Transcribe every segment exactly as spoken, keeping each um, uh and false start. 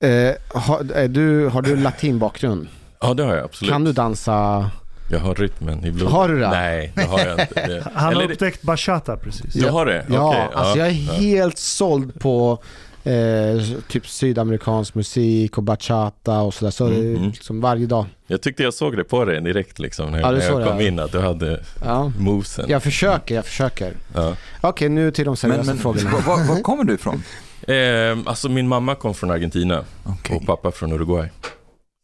Eh, har, är du, har du latin bakgrund? Ja, det har jag absolut. Kan du dansa? Jag har rytmen i blodet. Har du det? Nej, det har jag inte. Det... Han har upptäckt bachata precis. Jag har det? Ja, okay. Alltså ja, jag är ja. helt såld på eh, typ sydamerikansk musik och bachata och sådär. Så mm, det, liksom varje dag. Jag tyckte jag såg det på dig direkt liksom, när, ja, när jag kom det, in att du hade ja. movesen. Jag försöker, jag försöker. Ja. Okej, okay, nu till de seriösa men, men, frågorna. Var, var kommer du ifrån? Eh, alltså min mamma kom från Argentina okay. och pappa från Uruguay.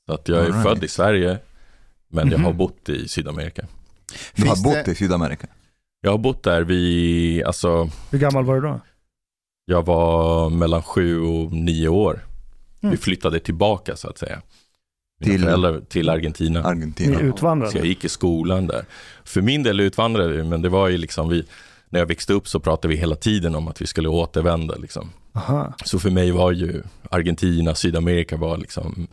Så att jag All är right. född i Sverige, men mm-hmm. jag har bott i Sydamerika. Du Finns har bott det... i Sydamerika? Jag har bott där vid... Alltså, hur gammal var du då? Jag var mellan sju och nio år. Mm. Vi flyttade tillbaka så att säga. Mina till, föräldrar, till Argentina. Argentina. Ni utvandrade? Så jag gick i skolan där. För min del utvandrade vi, men det var ju liksom... vi. När jag växte upp så pratade vi hela tiden om att vi skulle återvända. Liksom. Aha. Så för mig var ju Argentina, Sydamerika var liksom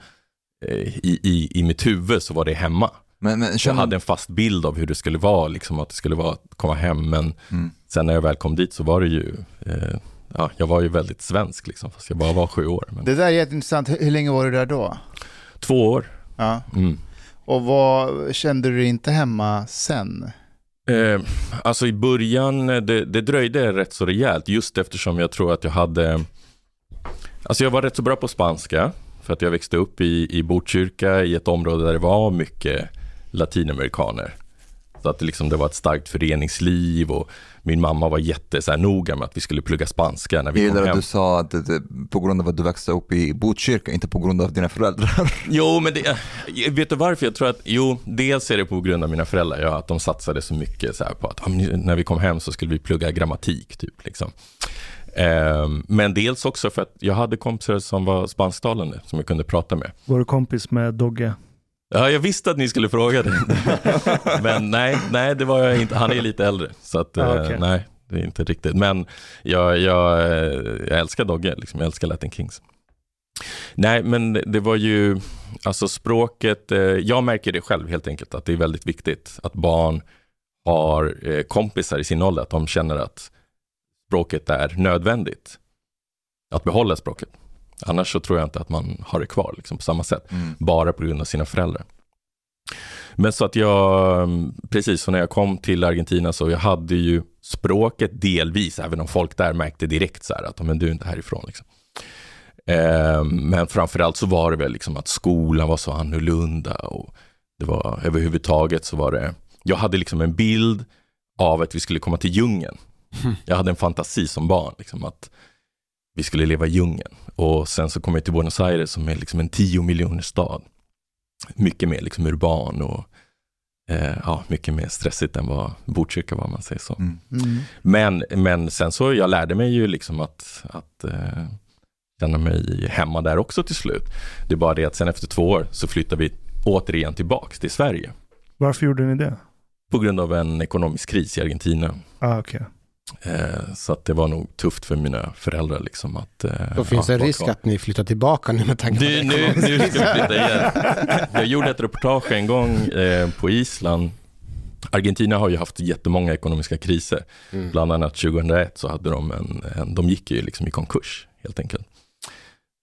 eh, i, i, i mitt huvud så var det hemma. Men, men, jag hade en fast bild av hur det skulle vara, liksom, att det skulle vara att komma hem. Men mm. sen när jag väl kom dit så var det ju, eh, ja, jag var ju väldigt svensk liksom, fast jag bara var sju år. Men... Det där är jätteintressant. Hur länge var du där då? Två år. Ja. Mm. Och vad kände du inte hemma sen? Eh, alltså i början, det, det dröjde rätt så rejält, just eftersom jag tror att jag hade, alltså jag var rätt så bra på spanska för att jag växte upp i, i Botkyrka i ett område där det var mycket latinamerikaner, så att det, liksom, det var ett starkt föreningsliv och min mamma var jätte så här, noga med att vi skulle plugga spanska när vi kom hem. Du sa att det, på grund av att du växte upp i Botkyrka, inte på grund av dina föräldrar. Jo, men det, vet du varför? Jag tror att, jo, dels är det på grund av mina föräldrar, ja, att de satsade så mycket så här, på att när vi kom hem så skulle vi plugga grammatik typ, liksom. ehm, Men dels också för att jag hade kompisar som var spansktalande som jag kunde prata med. Var du kompis med Dogge? Ja, jag visste att ni skulle fråga det. Men nej, nej, det var jag inte. Han är lite äldre, så att, ah, okay. nej, det är inte riktigt. Men jag, jag, jag älskar Dogge, liksom. Jag älskar Latin Kings. Nej, men det var ju, alltså språket, jag märker det själv helt enkelt, att det är väldigt viktigt att barn har kompisar i sin ålder, att de känner att språket är nödvändigt. Att behålla språket. Annars så tror jag inte att man har det kvar liksom, på samma sätt. Mm. Bara på grund av sina föräldrar. Men så att jag, precis så när jag kom till Argentina så jag hade ju språket delvis, även om folk där märkte direkt så här att men du är inte härifrån liksom. Eh, men framförallt så var det väl liksom att skolan var så annorlunda och det var överhuvudtaget så var det, jag hade liksom en bild av att vi skulle komma till djungeln. Mm. Jag hade en fantasi som barn liksom att vi skulle leva i djungeln. Och sen så kom jag till Buenos Aires som är liksom en tio miljoner stad. Mycket mer liksom urban och eh, ja, mycket mer stressigt än vad Botkyrka var, man säger så. Mm. Mm. Men, men sen så, jag lärde mig ju liksom att, att eh, känna mig hemma där också till slut. Det är bara det att sen efter två år så flyttar vi återigen tillbaka till Sverige. Varför gjorde ni det? På grund av en ekonomisk kris i Argentina. Ah, okej. Okay. Eh, så att det var nog tufft för mina föräldrar liksom att... Eh, Då finns det en risk kvar. Att ni flyttar tillbaka nu med tanke på det. Nu, nu ska vi flytta igen. Jag gjorde ett reportage en gång eh, på Island. Argentina har ju haft jättemånga ekonomiska kriser. Mm. Bland annat tjugohundraett så hade de en... en de gick ju liksom i konkurs helt enkelt.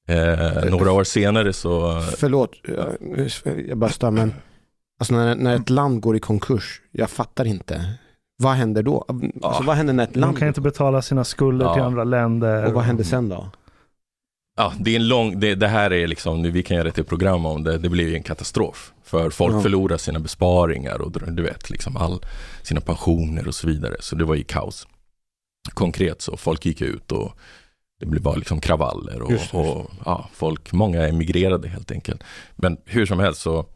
Eh, några år senare så... Förlåt, jag, jag bara stämmer. Alltså när, när ett land går i konkurs, jag fattar inte. Vad händer då? Alltså ja. Vad händer när ett land... De kan inte betala sina skulder ja. till andra länder. Och vad händer sen då? Ja, det är en lång... Det, det här är liksom... Vi kan göra ett program om det. Det blir ju en katastrof. För folk ja. förlorar sina besparingar och du vet liksom all... Sina pensioner och så vidare. Så det var ju kaos. Konkret så. Folk gick ut och... Det blev bara liksom kravaller. Och, just, just. och ja, folk... Många emigrerade helt enkelt. Men hur som helst så...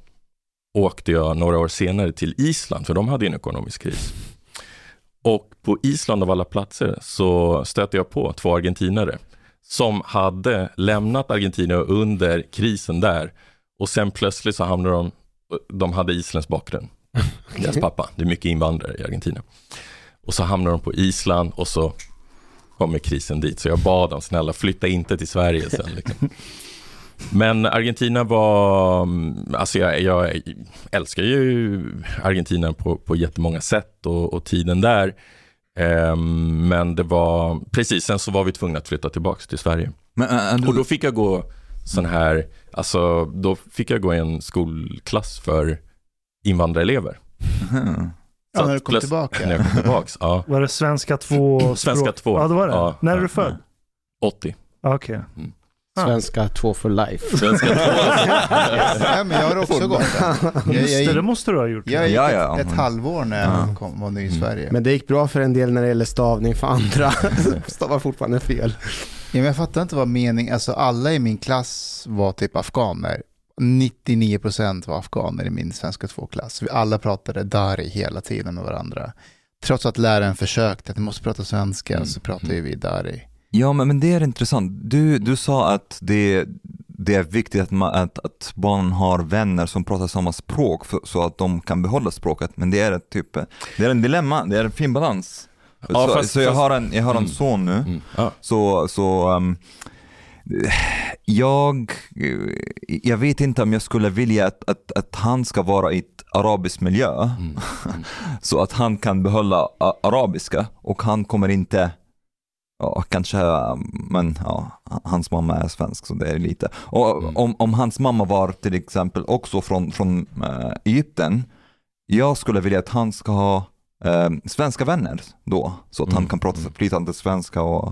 åkte jag några år senare till Island, för de hade en ekonomisk kris. Och på Island av alla platser så stötte jag på två argentinare som hade lämnat Argentina under krisen där, och sen plötsligt så hamnade de, de hade Islands bakgrund. Deras pappa, det är mycket invandrare i Argentina. Och så hamnade de på Island och så kom krisen dit, så jag bad dem snälla flytta inte till Sverige sen liksom. Men Argentina var, alltså jag, jag älskar ju Argentina på, på jättemånga sätt och, och tiden där. Ehm, men det var, precis sen så var vi tvungna att flytta tillbaka till Sverige. Men, äh, du... Och då fick jag gå sån här, alltså då fick jag gå i en skolklass för invandrarelever. Mm. Ja, när du kom klass... tillbaka. När jag kom tillbaka, ja. Var det svenska två? Svenska två. Ja, det var det. Ja, när är du född? åttio. Okej. Okay. Mm. Svenska ah. två for life. Svenska två. Ja, men jag har också gått. Jag, jag gick, det måste du ha gjort. Jag gick ja, ja. ett, ett halvår när jag ja. kom, var ny i Sverige. Men det gick bra för en del när det gäller stavning, för andra stavar fortfarande fel. Ja, men jag fattar inte vad mening... Alltså alla i min klass var typ afghaner. nittionio procent var afghaner i min svenska två-klass. Vi alla pratade dari hela tiden med varandra. Trots att läraren försökte att vi måste prata svenska mm. så pratade vi dari. Ja, men, men det är intressant. Du, du sa att det, det är viktigt att, man, att, att barnen har vänner som pratar samma språk för, så att de kan behålla språket. Men det är, ett typ, det är en dilemma, det är en fin balans. Ja, så fast, så jag, fast, har en, jag har en mm, son nu. Mm, ja. Så, så um, jag, jag vet inte om jag skulle vilja att, att, att han ska vara i ett arabisk miljö. Mm, mm. Så att han kan behålla arabiska och han kommer inte... Ja, kanske, men ja, hans mamma är svensk så det är lite. Och mm. om, om hans mamma var till exempel också från, från äh, Egypten, jag skulle vilja att han ska ha äh, svenska vänner då. Så att mm. han kan prata flytande svenska och,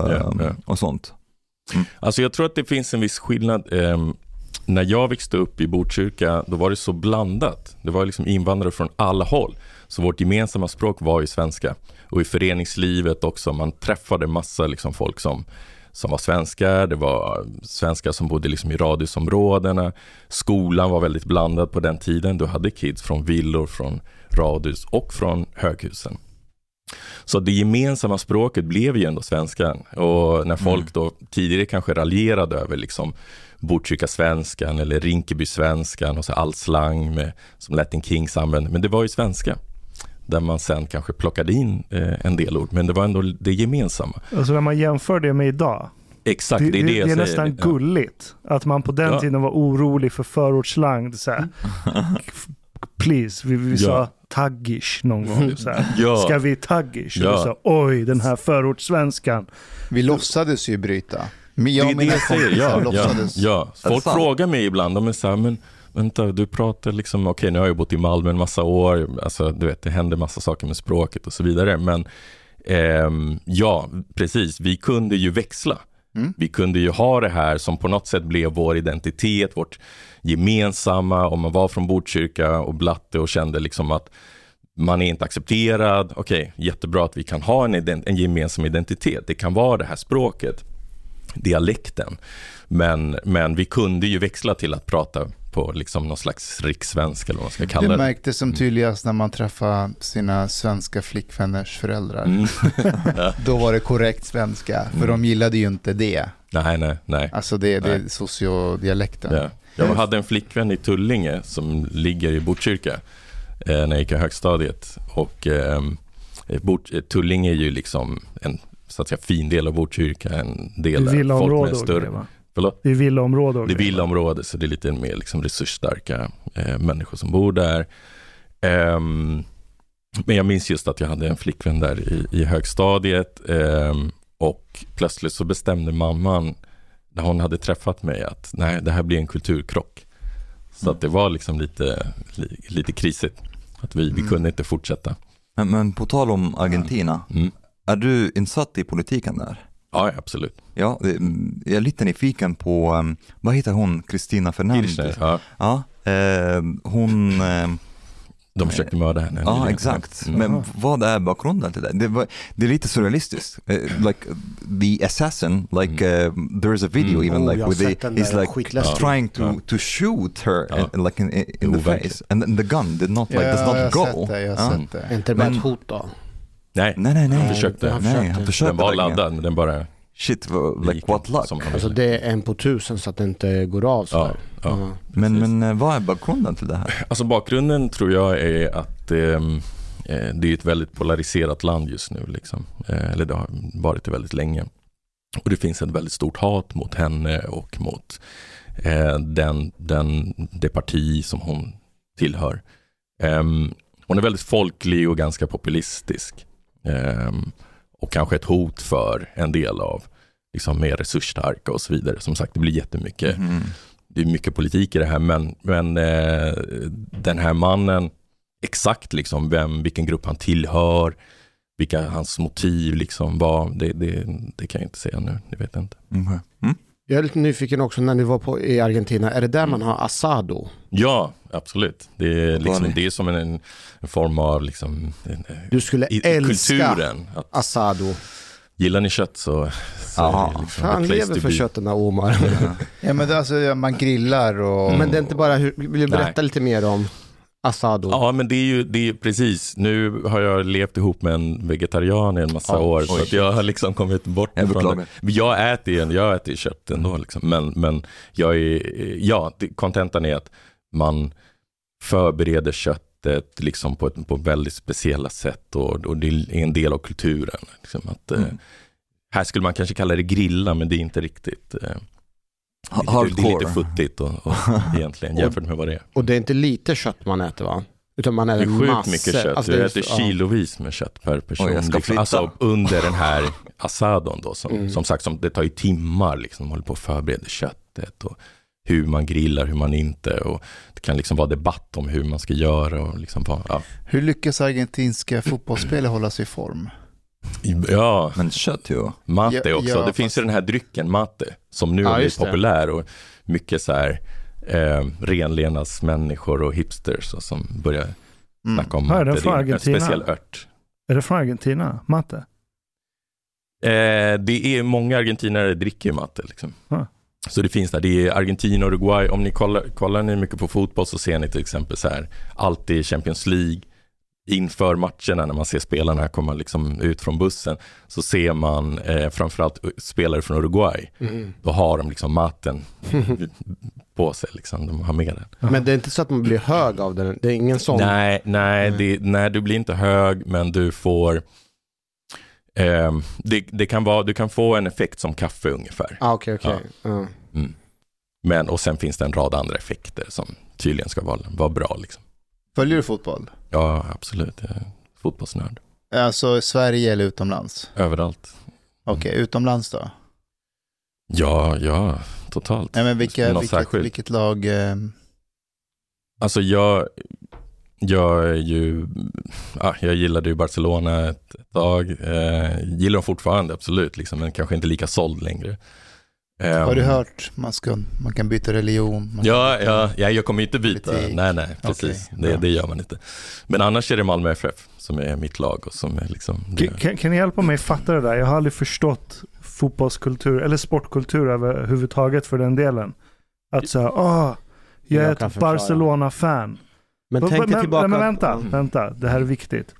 äh, ja, ja. och sånt. Mm. Alltså jag tror att det finns en viss skillnad. Ähm, när jag växte upp i Botkyrka, då var det så blandat. Det var liksom invandrare från alla håll. Så vårt gemensamma språk var ju svenska. Och i föreningslivet också, man träffade massa liksom folk som, som var svenskar. Det var svenskar som bodde liksom i radhusområdena. Skolan var väldigt blandad på den tiden. Du hade kids från villor, från radhus och från höghusen. Så det gemensamma språket blev ju ändå svenskan. Och när folk då tidigare kanske raljerade över liksom Botkyrka-svenskan eller Rinkeby-svenskan och så all slang med, som Latin Kings använde. Men det var ju svenska. Där man sen kanske plockade in eh, en del ord. Men det var ändå det gemensamma. Alltså när man jämför det med idag. Exakt, det, det är det, det är nästan det. gulligt. Att man på den ja. tiden var orolig för förortsslang. Så här, please, vi, vi ja. sa taggish någon gång. Så här. Ja. Ska vi taggish? Ja. Och vi sa, oj, den här förortssvenskan. Vi låtsades ju bryta. Men jag det är det jag säger. Ja, ja, ja. Folk frågar mig ibland. De är så här, men... Vänta, du pratar liksom, okej okay, nu har jag bott i Malmö en massa år, alltså du vet det händer massa saker med språket och så vidare, men eh, ja, precis, vi kunde ju växla, mm. vi kunde ju ha det här som på något sätt blev vår identitet, vårt gemensamma, om man var från Botkyrka och blatte och kände liksom att man är inte accepterad, okej, okay, jättebra att vi kan ha en, ident- en gemensam identitet, det kan vara det här språket, dialekten, men, men vi kunde ju växla till att prata på liksom någon slags rikssvensk eller vad man ska kalla det. Det märktes som tydligast när man träffade sina svenska flickvänners föräldrar. Mm. Då var det korrekt svenska, för mm. de gillade ju inte det. Nej, nej, nej. Alltså det, det är sociodialekten. Ja. Jag hade en flickvän i Tullinge som ligger i Botkyrka när jag gick i högstadiet. Och eh, Bort- Tullinge är ju liksom en så att säga fin del av Botkyrka, en del där folk med större... Det, Förlåt? Det är villaområde. Det är villaområde, så det är lite mer liksom resursstarka eh, människor som bor där. Eh, men jag minns just att jag hade en flickvän där i, i högstadiet eh, och plötsligt så bestämde mamman när hon hade träffat mig att nej, det här blir en kulturkrock. Så mm. att det var liksom lite, li, lite krisigt. Att vi, vi mm. kunde inte fortsätta. Men, men på tal om Argentina, mm. är du insatt i politiken där? Ja, absolut. Ja, jag är lite nyfiken på, vad heter hon? Cristina Fernández. Ja. ja eh, hon... Eh, De försökte mörda henne. Ja, exakt. Mm. Men vad är bakgrunden till det? Det, var, det är lite surrealistiskt. Uh, like the assassin, like uh, there is a video mm. even oh, like with the, he's like skitlöst. trying to ja. to shoot her ja. and, like in, in, in the face, and then the gun did not like ja, does not go. Det, jag ja. det. Inte bara ett hot då. Nej, nej, nej, nej. Han försökte. Han försökte. Nej, han försökte. Den var laddad, men den bara. Shit, like what luck. Alltså det är en på tusen så att det inte går av så ja, här. Ja, uh-huh. men, men vad är bakgrunden till det här? Alltså bakgrunden tror jag är att eh, det är ett väldigt polariserat land just nu. Liksom. Eh, eller det har varit det väldigt länge. Och det finns ett väldigt stort hat mot henne och mot eh, den, den, det parti som hon tillhör. Eh, hon är väldigt folklig och ganska populistisk. Eh, Och kanske ett hot för en del av liksom, mer resursstarka och så vidare. Som sagt, det blir jättemycket mm. det är mycket politik i det här. Men, men eh, den här mannen, exakt liksom, vem, vilken grupp han tillhör, vilka hans motiv liksom, var, det, det, det kan jag inte säga nu. Det vet jag inte. Mm. Mm. Jag är lite nyfiken också när ni var på, i Argentina. Är det där man har asado? Ja, absolut. Det är, liksom, det är som en, en form av liksom, du skulle i, älska kulturen. Att, asado. Gillar ni kött så... så är liksom han lever för kötterna, Omar. Ja, men det, alltså, man grillar och... Mm. Men det är inte bara... Hur, vill du berätta Nej. lite mer om asado? Ja, men det är ju det är precis. Nu har jag levt ihop med en vegetarian i en massa ja, år. Oj, så att jag har liksom kommit bort jag från det. Jag äter ju jag äter kött ändå. Liksom. Men, men jag är... Ja, kontentan är att man förbereder köttet liksom på, ett, på väldigt speciella sätt och, och det är en del av kulturen. Liksom att, mm. eh, här skulle man kanske kalla det grilla, men det är inte riktigt... Eh, Hardcore. Det, det är lite futtigt och, och egentligen jämfört med vad det är. Och det är inte lite kött man äter, va? Utan man äter det är sjukt massor. Mycket kött. Alltså, det är just, äter kilovis med kött per person. Jag ska liksom. Alltså under den här asadon då. Som, mm. som sagt, som, det tar ju timmar liksom. Man håller på att förbereda köttet och hur man grillar, hur man inte. Och det kan liksom vara debatt om hur man ska göra. Och liksom, ja. Hur lyckas argentinska fotbollsspelare hålla sig i form? Ja, men kött ju. Mate ja, också. Ja, det fast... finns ju den här drycken mate som nu ja, är populär och mycket så här eh, renlenas människor och hipsters och som börjar snacka om mm. mate. Är det från Argentina? En speciell ört. Är det från Argentina? Mate? Eh, det är många argentinare dricker mate liksom. Ah. Så det finns där. Det är Argentina och Uruguay. Om ni kollar, kollar ni mycket på fotboll så ser ni till exempel så här alltid Champions League. Inför matcherna när man ser spelarna komma liksom ut från bussen så ser man eh, framförallt spelare från Uruguay. Mm. Då har de liksom maten på sig. Liksom. De har med den. Ja. Men det är inte så att man blir hög av den? Det är ingen sån? Nej, nej, mm. det, nej du blir inte hög men du får... Eh, det, det kan vara, du kan få en effekt som kaffe ungefär. Ah, okay, okay. Ja. Mm. Mm. Men, och sen finns det en rad andra effekter som tydligen ska vara, vara bra liksom. Följer du fotboll? Ja, absolut. Jag är fotbollsnörd. Alltså Sverige eller utomlands? Överallt. Mm. Okej, okay, utomlands då? Ja, ja, totalt. Nej, men vilka, vilket, vilket lag? Eh... Alltså jag, jag är ju, ah, jag gillade ju Barcelona ett tag. Eh, gillar dem fortfarande, absolut. Liksom, men kanske inte lika såld längre. Har du hört? Man, ska, man kan byta religion. Ja, byta ja, jag kommer inte byta. Politik. Nej, nej, precis. Okay, det, ja. det gör man inte. Men annars är det Malmö F F som är mitt lag. Och som är liksom kan, kan ni hjälpa mig fatta det där? Jag har aldrig förstått fotbollskultur eller sportkultur överhuvudtaget för den delen. Att säga, ah, Jag, jag är ett Barcelona-fan. Men b- tänk b- tillbaka... Men vänta, mm. vänta. Det här är viktigt.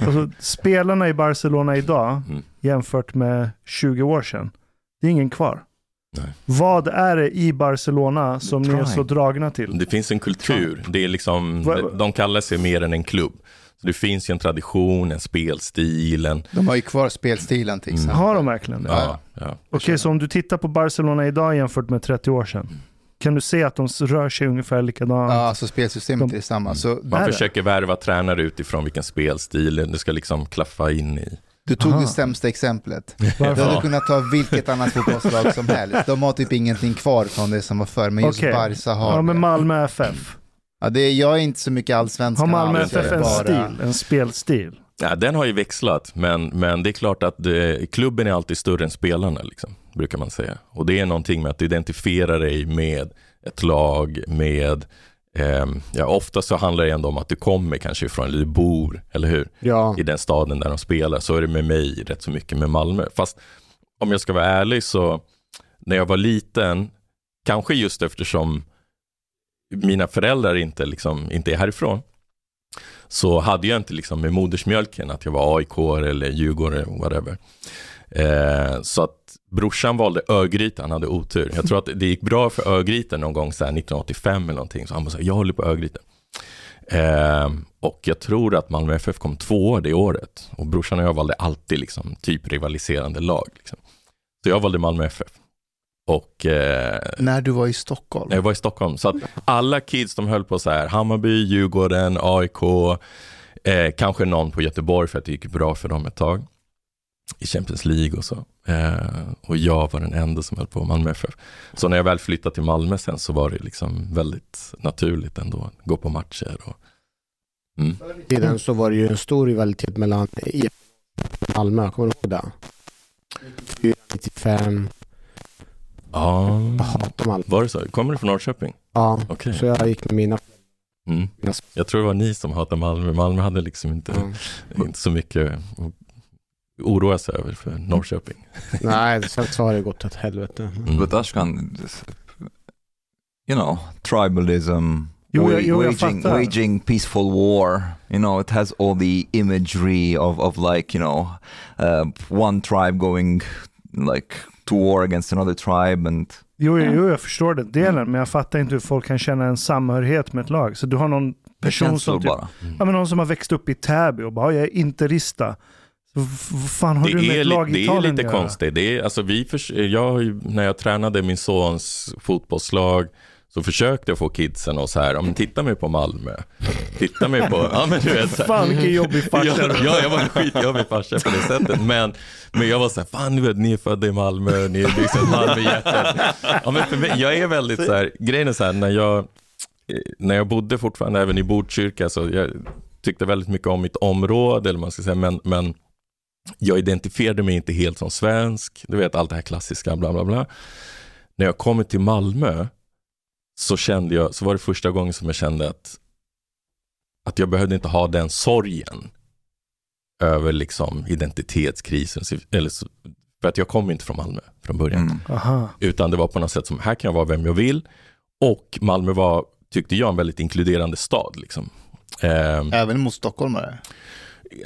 Alltså, spelarna i Barcelona idag mm. jämfört med tjugo år sedan. Det är ingen kvar. Nej. Vad är det i Barcelona som ni är så dragna till? Det finns en kultur. Det är liksom, de kallar sig mer än en klubb. Så det finns ju en tradition, en spelstil. En... De har ju kvar spelstilen till exempel. Mm. Har de verkligen det? Ja, ja. Okej, okay, så om du tittar på Barcelona idag jämfört med trettio år sedan. Kan du se att de rör sig ungefär likadant? Ja, alltså spelsystemet de... är samma. Så... Man försöker värva tränare utifrån vilken spelstil det ska liksom klaffa in i. Du tog Aha. det sämsta exemplet. Varför? Du hade kunnat ta vilket annat fotbollslag som helst. De har typ ingenting kvar från det som var förr. Men just okay. Barca har... Ja, men Malmö F F. Ja, det är, jag är inte så mycket allsvenska. Har Malmö F F en bara... stil, en spelstil? Ja, den har ju växlat. Men, men det är klart att det, klubben är alltid större än spelarna, liksom, brukar man säga. Och det är någonting med att identifiera dig med ett lag, med... Ja, ofta så handlar det ändå om att du kommer kanske ifrån, eller du bor, eller hur? Ja. I den staden där de spelar. Så är det med mig rätt så mycket med Malmö. Fast om jag ska vara ärlig så, när jag var liten, kanske just eftersom mina föräldrar inte, liksom, inte är härifrån, så hade jag inte liksom med modersmjölken att jag var A I K eller Djurgården, whatever. Eh, så att brorsan valde Örgryte, han hade otur. Jag tror att det gick bra för Örgryte någon gång så här nitton åttiofem eller någonting. Så han bara sa, jag håller på Örgryte. Eh, och jag tror att Malmö F F kom två år det året. Och brorsan och jag valde alltid liksom, typ rivaliserande lag. Liksom. Så jag valde Malmö F F. Och, eh, när du var i Stockholm? När jag var i Stockholm. Så att alla kids de höll på så här, Hammarby, Djurgården, A I K. Eh, kanske någon på Göteborg för att det gick bra för dem ett tag. I Champions League och så. Eh, och jag var den enda som höll på Malmö F F. Så när jag väl flyttade till Malmö sen så var det liksom väldigt naturligt ändå att gå på matcher. Och... Mm. Förr i tiden så var det ju en stor rivalitet mellan I F och Malmö. Kommer du ihåg det? nittiofem Ja, var det så? Kommer du från Norrköping? Ja, okay. Så jag gick med mina... Mm. Jag tror det var ni som hatade Malmö. Malmö hade liksom inte, mm. inte så mycket... oroa sig över för Norrköping. Nej, så har det gått åt helvete. Mm. But Ashkan, you know, tribalism, jo, wa- jo, waging, waging peaceful war, you know, it has all the imagery of, of like, you know, uh, one tribe going like to war against another tribe and... Jo, jo, jo jag förstår det delen, mm. men jag fattar inte hur folk kan känna en samhörighet med ett lag. Så du har någon person som, typ, bara. Mm. Ja, men någon som har växt upp i Täby och bara, jag är inte rista. Fan, har det du är, lag i det är lite konstigt. Det är, alltså vi förs- jag, när jag tränade min sons fotbollslag så försökte jag få kidsen och så här, om titta mig på Malmö. Titta mig på, ja men du vet så här. Fan vilken jobbig farsa. Ja, ja, jag var en skitjobbig farsa på det sättet. Men, men jag var så här, fan du vet, ni är födda i Malmö, ni är liksom Malmöhjärtat. Ja men för mig, jag är väldigt så här, grejen är så här, när jag, när jag bodde fortfarande även i Botkyrka så jag tyckte väldigt mycket om mitt område eller man ska säga, men, men jag identifierade mig inte helt som svensk. Du vet, allt det här klassiska, bla bla bla. När jag kom till Malmö så kände jag, så var det första gången som jag kände att att jag behövde inte ha den sorgen över liksom identitetskrisen. Eller så, för att jag kom inte från Malmö från början. Mm. Aha. Utan det var på något sätt som, här kan jag vara vem jag vill. Och Malmö var, tyckte jag, en väldigt inkluderande stad. Liksom. Även mot stockholmare?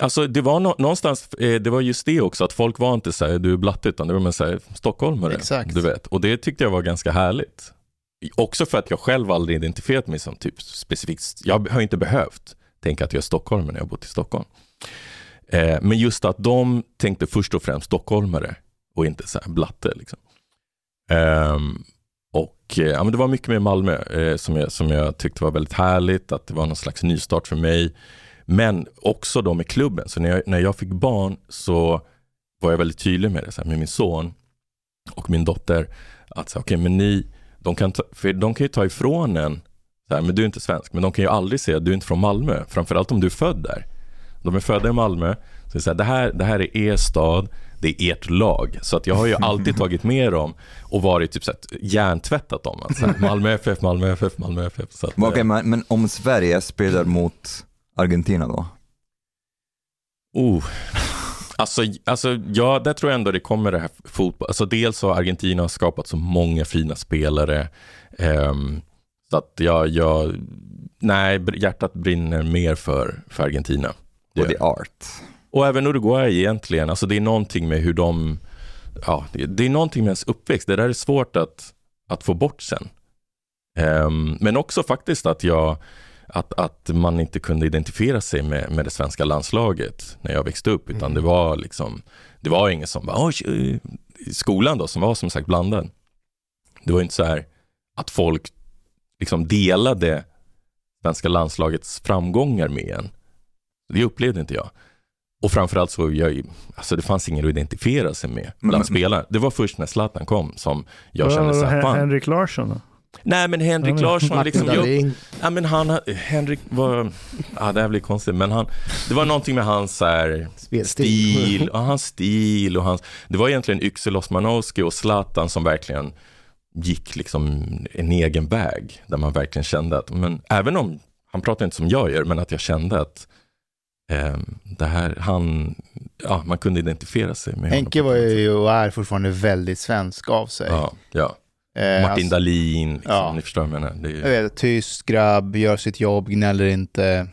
Alltså det var nå- någonstans, eh, det var just det också att folk var inte så här, du är blatt utan det var men så här, stockholmare, exakt. Du vet. Och det tyckte jag var ganska härligt. Också för att jag själv aldrig identifierat mig som typ specifikt, jag har inte behövt tänka att jag är stockholmare när jag bott i Stockholm. Eh, men just att de tänkte först och främst stockholmare och inte så här blatte liksom. Eh, och eh, ja, men det var mycket med Malmö eh, som, jag, som jag tyckte var väldigt härligt, att det var någon slags nystart för mig. Men också då med klubben. Så när jag, när jag fick barn så var jag väldigt tydlig med det. Så här, med min son och min dotter. Att så, okay, men ni, de, kan ta, för de kan ju ta ifrån en. Så här, men du är inte svensk. Men de kan ju aldrig säga att du är inte från Malmö. Framförallt om du är född där. De är födda i Malmö. Så det, är så här, det, här, det här är er stad. Det är ert lag. Så att jag har ju alltid tagit med dem. Och varit typ så här, hjärntvättat dem. Så här, Malmö F F, Malmö F F, Malmö F F. Så att, okay, men, men om Sverige spelar mot... Argentina då? Oh. Alltså, alltså ja, där tror jag ändå det kommer det här fotboll. Alltså dels har Argentina skapat så många fina spelare. Um, att jag, jag nej, hjärtat brinner mer för, för Argentina. Och det är art. Och även Uruguay egentligen. Alltså det är någonting med hur de, ja, det, det är någonting med ens uppväxt. Det där är svårt att, att få bort sen. Um, men också faktiskt att jag Att, att man inte kunde identifiera sig med, med det svenska landslaget när jag växte upp, utan det var liksom, det var ingen som var, oh, skolan då som var som sagt blandad. Det var inte så här att folk liksom delade svenska landslagets framgångar med en. Det upplevde inte jag. Och framförallt så jag, alltså det fanns ingen att identifiera sig med bland spelare. Det var först när Zlatan kom som jag kände så här, fan. Henrik Larsson då? Nej, men Henrik Larsson liksom, jag, ja, men han, Henrik var, ja, det här blir konstigt, men han, det var någonting med hans så här, stil och hans stil och hans, det var egentligen Yüksel Osmanowski och Zlatan som verkligen gick liksom en egen väg där man verkligen kände att, men även om han pratade inte som jag gör, men att jag kände att eh, det här, han, ja, man kunde identifiera sig med Henke honom. Var ju och är fortfarande väldigt svensk av sig. Ja, ja. Martin alltså, Dahlin, liksom, ja. Ni förstår vad jag menar. Det är ju... jag vet, tyst grabb, gör sitt jobb, gnäller inte.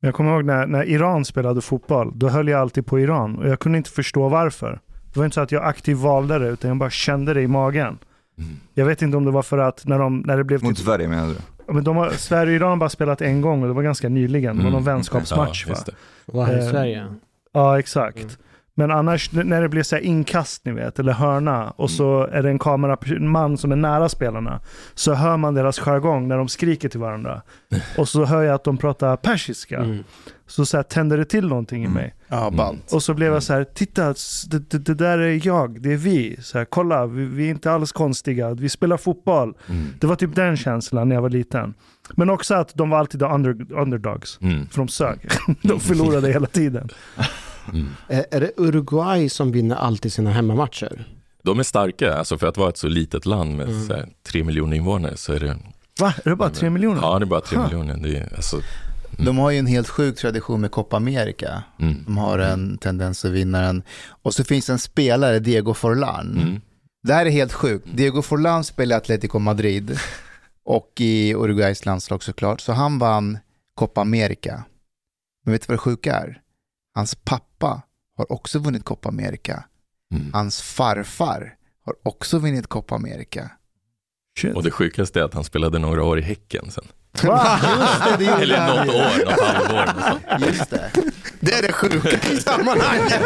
Jag kommer ihåg när, när Iran spelade fotboll, då höll jag alltid på Iran och jag kunde inte förstå varför. Det var inte så att jag aktivt valde det, utan jag bara kände det i magen. Mm. Jag vet inte om det var för att när, de, när det blev... Mot typ... Sverige menar du? Men de har, Sverige och Iran bara spelat en gång och det var ganska nyligen. Det var någon mm. vänskapsmatch. Ja, va? Var eh, Sverige? Ja, exakt. Mm. Men annars, när det blir så här inkast, ni vet, eller hörna, och så är det en kameraman som är nära spelarna, så hör man deras jargong när de skriker till varandra. Och så hör jag att de pratar persiska. Mm. Så, så här, tänder det till någonting i mig. Mm. Mm. Mm. Och så blev jag så här, titta, det, det, det där är jag, det är vi. Så här, kolla, vi, vi är inte alls konstiga, vi spelar fotboll. Mm. Det var typ den känslan när jag var liten. Men också att de var alltid under, underdogs. Mm. För de sög. De förlorade hela tiden. Mm. Är det Uruguay som vinner alltid sina hemmamatcher? De är starka, alltså för att vara ett så litet land med mm. så här, tre miljoner invånare så är det... Va? Är det bara tre miljoner? Ja, det är bara tre huh. miljoner. Det är, alltså, mm. De har ju en helt sjuk tradition med Copa America. Mm. De har en tendens att vinna den. Och så finns en spelare, Diego Forlán. Mm. Det här är helt sjukt. Diego Forlán spelar Atletico Madrid och i Uruguays landslag såklart. Så han vann Copa America. Men vet du vad det sjuka är? Hans pappa har också vunnit Copa America. Mm. Hans farfar har också vunnit Copa America. Shit. Och det sjukaste är att han spelade några år i Häcken sen. Va? Just det, det eller något år, något halvår. Något just det. Det är det sjuka i sammanhanget.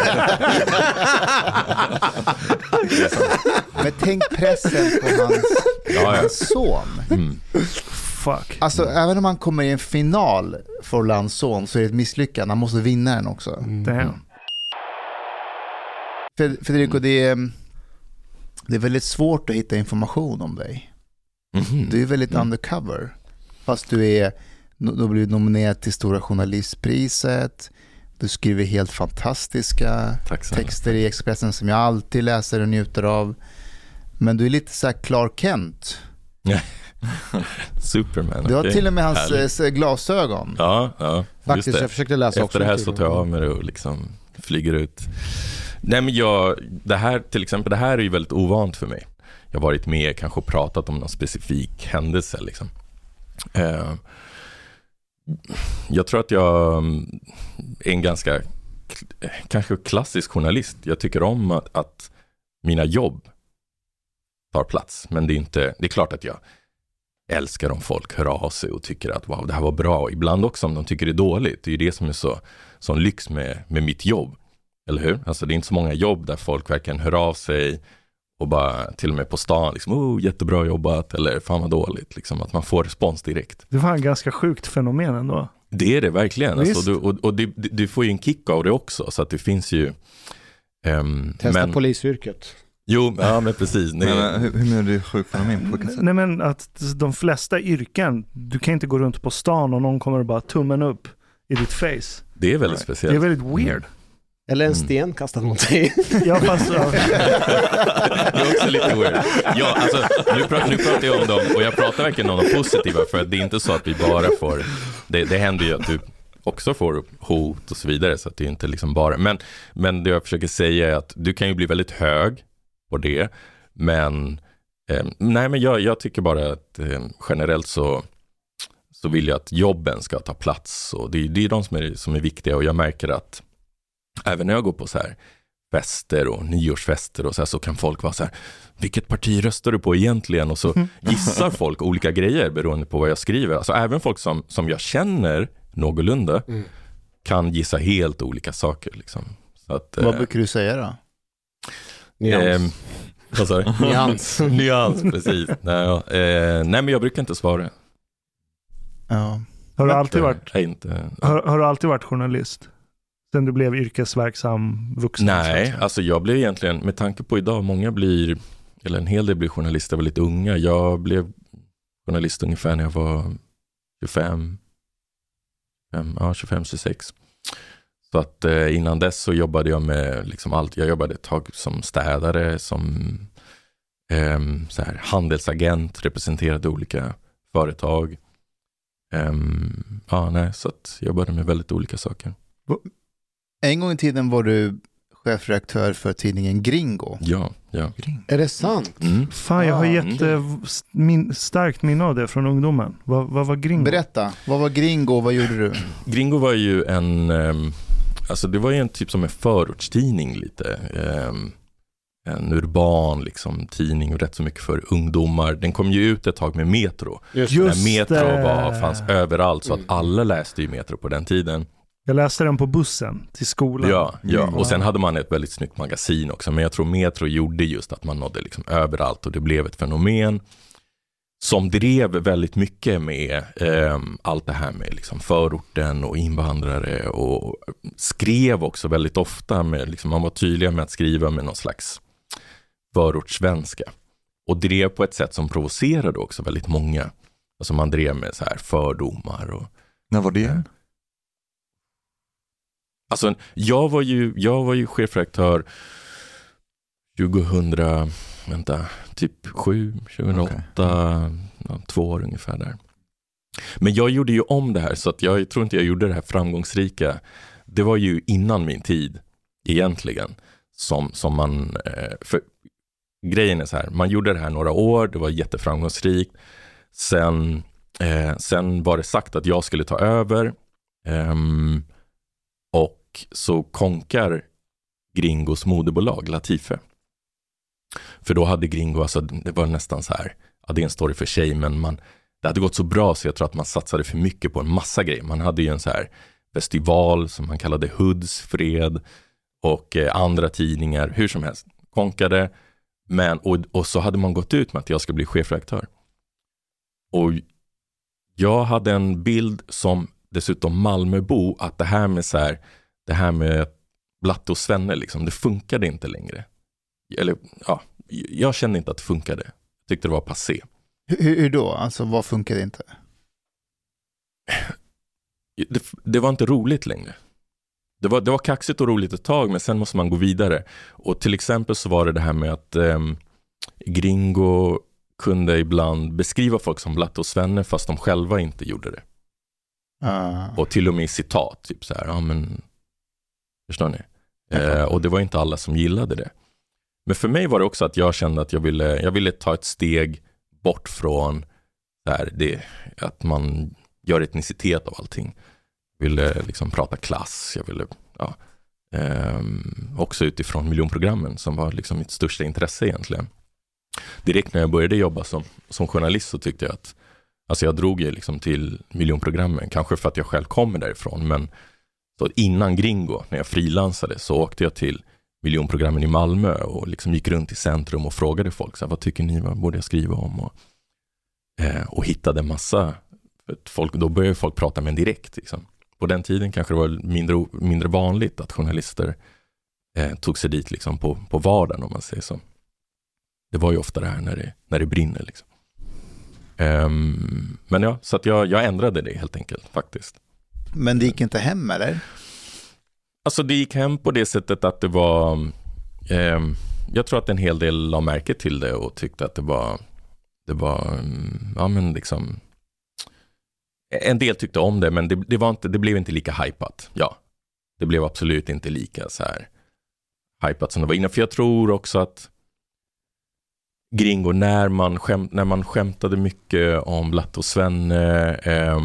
Men tänk pressen på hans, ja, ja. son. Mm. Fuck. Alltså mm. även om man kommer i en final för Lanson så är det ett misslyckande. Han måste vinna den också. Mm. Federico, det är, det är väldigt svårt att hitta information om dig. Mm-hmm. Du är väldigt mm. undercover. Fast du är, då blir du nominerad till Stora journalistpriset. Du skriver helt fantastiska texter i Expressen som jag alltid läser och njuter av. Men du är lite så här Clark Kent. Nej. Superman. Du har till och med hans härligt. glasögon. Ja, ja. Faktiskt, jag försökte läsa efter också. Efter det här så tar jag av mig det och liksom flyger ut. Nej, men jag, det här till exempel, det här är ju väldigt ovant för mig. Jag har varit med, kanske pratat om någon specifik händelse liksom. Eh, jag tror att jag är en ganska kanske klassisk journalist. Jag tycker om att, att mina jobb tar plats, men det är inte, det är klart att jag älskar om folk hör av sig och tycker att wow, det här var bra. Och ibland också om de tycker det är dåligt. Det är ju det som är så sån lyx med, med mitt jobb. Eller hur? Alltså det är inte så många jobb där folk verkligen hör av sig och bara till och med på stan liksom, oh, jättebra jobbat eller fan vad dåligt. Liksom, att man får respons direkt. Det var en ganska sjukt fenomen ändå. Det är det verkligen. Alltså, du, och och du, du får ju en kick av det också. Så att det finns ju... Um, Testa men... polisyrket. Jo, ja men precis. Nej. Men, hur, hur är det sjukt fenomen på vilket sätt? Nej men att de flesta yrken, du kan inte gå runt på stan och någon kommer bara tummen upp i ditt face. Det är väldigt speciellt. Det är väldigt weird. Mm. Eller en sten kastad mot dig. Ja, fast ja. Det är också lite weird. Ja, alltså, nu, pratar, nu pratar jag om dem och jag pratar verkligen om de positiva för att det är inte så att vi bara får, det, det händer ju att du också får hot och så vidare så att det är inte liksom bara, men, men det jag försöker säga är att du kan ju bli väldigt hög på det, men Eh, nej, men jag, jag tycker bara att eh, generellt så, så vill jag att jobben ska ta plats. Och det, det är de som är, som är viktiga, och jag märker att även när jag går på så här fester och nyårsfester och så här, så kan folk vara så här: vilket parti röstar du på egentligen? Och så gissar folk olika grejer beroende på vad jag skriver. Alltså även folk som, som jag känner någorlunda mm. kan gissa helt olika saker. Liksom. Så att, vad eh, brukar du säga då? Nyans. Eh, alltså, Nyans. Nyans, precis. Nej, ja. eh, nej, men jag brukar inte svara. Ja. Har du alltid varit, jag inte, ja. har, har du alltid varit journalist? Sen du blev yrkesverksam vuxen? Nej, alltså jag blev egentligen, med tanke på idag, många blir, eller en hel del blir journalister väldigt unga. Jag blev journalist ungefär när jag var tjugofem, tjugofem, ja, tjugofem, tjugosex. Så att eh, innan dess så jobbade jag med liksom allt. Jag jobbade ett tag som städare, som eh, så här, handelsagent, representerade olika företag. Eh, ja, nej, så att jag jobbade med väldigt olika saker. En gång i tiden var du chefredaktör för tidningen Gringo. Ja, ja. Gringo. Är det sant? Mm. Fan, jag har jättestarkt minne av det från ungdomen. Vad, vad var Gringo? Berätta, vad var Gringo och vad gjorde du? Gringo var ju en, alltså det var ju en typ som en förortstidning lite. En urban liksom tidning och rätt så mycket för ungdomar. Den kom ju ut ett tag med Metro. Just Just när Metro var, fanns överallt, så att alla läste ju Metro på den tiden. Jag läste den på bussen till skolan. Ja, ja, och sen hade man ett väldigt snyggt magasin också. Men jag tror Metro gjorde just att man nådde liksom överallt, och det blev ett fenomen som drev väldigt mycket med eh, allt det här med liksom förorten och invandrare, och skrev också väldigt ofta med, liksom, man var tydlig med att skriva med någon slags förortssvenska, och drev på ett sätt som provocerade också väldigt många. Alltså man drev med så här fördomar. Och när var det? Alltså, jag var ju, jag var ju chefredaktör tjugohundra, vänta, typ sju, tjugohundraåtta, okay. Två år ungefär där. Men jag gjorde ju om det här, så att jag tror inte jag gjorde det här framgångsrika. Det var ju innan min tid egentligen, som, som man, för grejen är så här, man gjorde det här några år, det var jätteframgångsrikt. Sen, eh, sen var det sagt att jag skulle ta över. Ehm... Och så konkar Gringos moderbolag Latife. För då hade Gringo, alltså det var nästan så här, ja, det är en story för sig, men man, det hade gått så bra så jag tror att man satsade för mycket på en massa grejer. Man hade ju en så här festival som man kallade Hoods Fred, och eh, andra tidningar, hur som helst, konkade. Men, och, och så hade man gått ut med att jag ska bli chefredaktör. Och jag hade en bild som dessutom Malmöbo, att det här med så här, det här med Blatt och Svenne liksom, det funkade inte längre. Eller ja, jag kände inte att det funkade. Jag tyckte det var passé. Hur, hur då? Alltså vad funkade inte? Det, det var inte roligt längre. Det var, det var kaxigt och roligt ett tag, men sen måste man gå vidare. Och till exempel så var det det här med att eh, Gringo kunde ibland beskriva folk som Blatt och Svenne fast de själva inte gjorde det. Uh. Och till och med citat typ så här, ja men förstår ni? Eh, och det var inte alla som gillade det. Men för mig var det också att jag kände att jag ville jag ville ta ett steg bort från där det att man gör etnicitet av allting. Jag ville liksom prata klass, jag ville ja, eh, också utifrån miljonprogrammen som var liksom mitt största intresse egentligen. Direkt när jag började jobba som som journalist så tyckte jag att, alltså jag drog ju liksom till miljonprogrammen, kanske för att jag själv kommer därifrån, men så innan Gringo, när jag frilansade, så åkte jag till miljonprogrammen i Malmö och liksom gick runt i centrum och frågade folk, så här, vad tycker ni, vad borde jag skriva om? Och, eh, och hittade massa, folk, då började folk prata med en direkt. Liksom. På den tiden kanske det var mindre, mindre vanligt att journalister eh, tog sig dit liksom på, på vardagen, om man säger så. Det var ju ofta det här när det, när det brinner liksom. Um, men ja, så att jag, jag ändrade det helt enkelt faktiskt. Men det gick inte hem eller? Alltså det gick hem på det sättet att det var um, jag tror att en hel del la märke till det och tyckte att det var det var, um, ja men liksom en del tyckte om det, men det, det, var inte, det blev inte lika hypat. Ja, det blev absolut inte lika så här hypat som det var innan, för jag tror också att Gringo när man, skämt, när man skämtade mycket om Blatt och Svenne eh,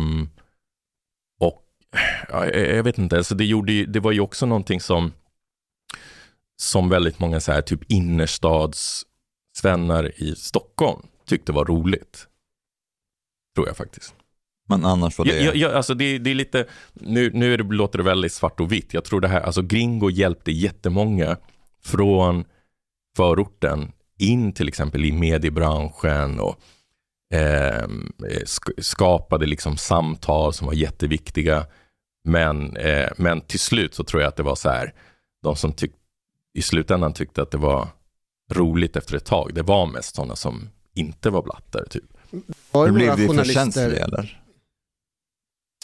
och ja, jag vet inte, alltså det, gjorde ju, det var ju också någonting som som väldigt många så här, typ innerstads svennar i Stockholm tyckte var roligt, tror jag faktiskt. Men annars var det... Jag, jag, alltså det, det är lite... Nu, nu är det, låter det väldigt svart och vitt. Jag tror det här... Alltså Gringo hjälpte jättemånga från förorten in till exempel i mediebranschen och eh, skapade liksom samtal som var jätteviktiga. Men, eh, men till slut så tror jag att det var så här... De som tyck, i slutändan tyckte att det var roligt efter ett tag. Det var mest sådana som inte var blattare, typ. Var det några journalister...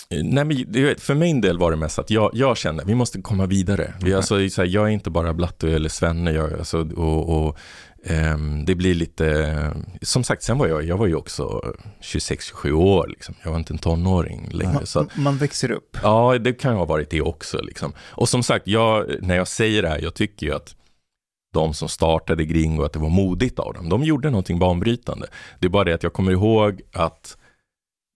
Nej, men för min del var det mest att jag, jag kände att vi måste komma vidare. Vi, alltså, så här, jag är inte bara Blatte eller Svenne. Jag, alltså, och, och, um, det blir lite... Som sagt, sen var jag, jag var ju också tjugosex tjugosju år. Liksom. Jag var inte en tonåring längre. Man, så att, man växer upp. Ja, det kan ha varit det också. Liksom. Och som sagt, jag, när jag säger det här, jag tycker ju att de som startade Gringo, att det var modigt av dem. De gjorde någonting banbrytande. Det är bara det att jag kommer ihåg att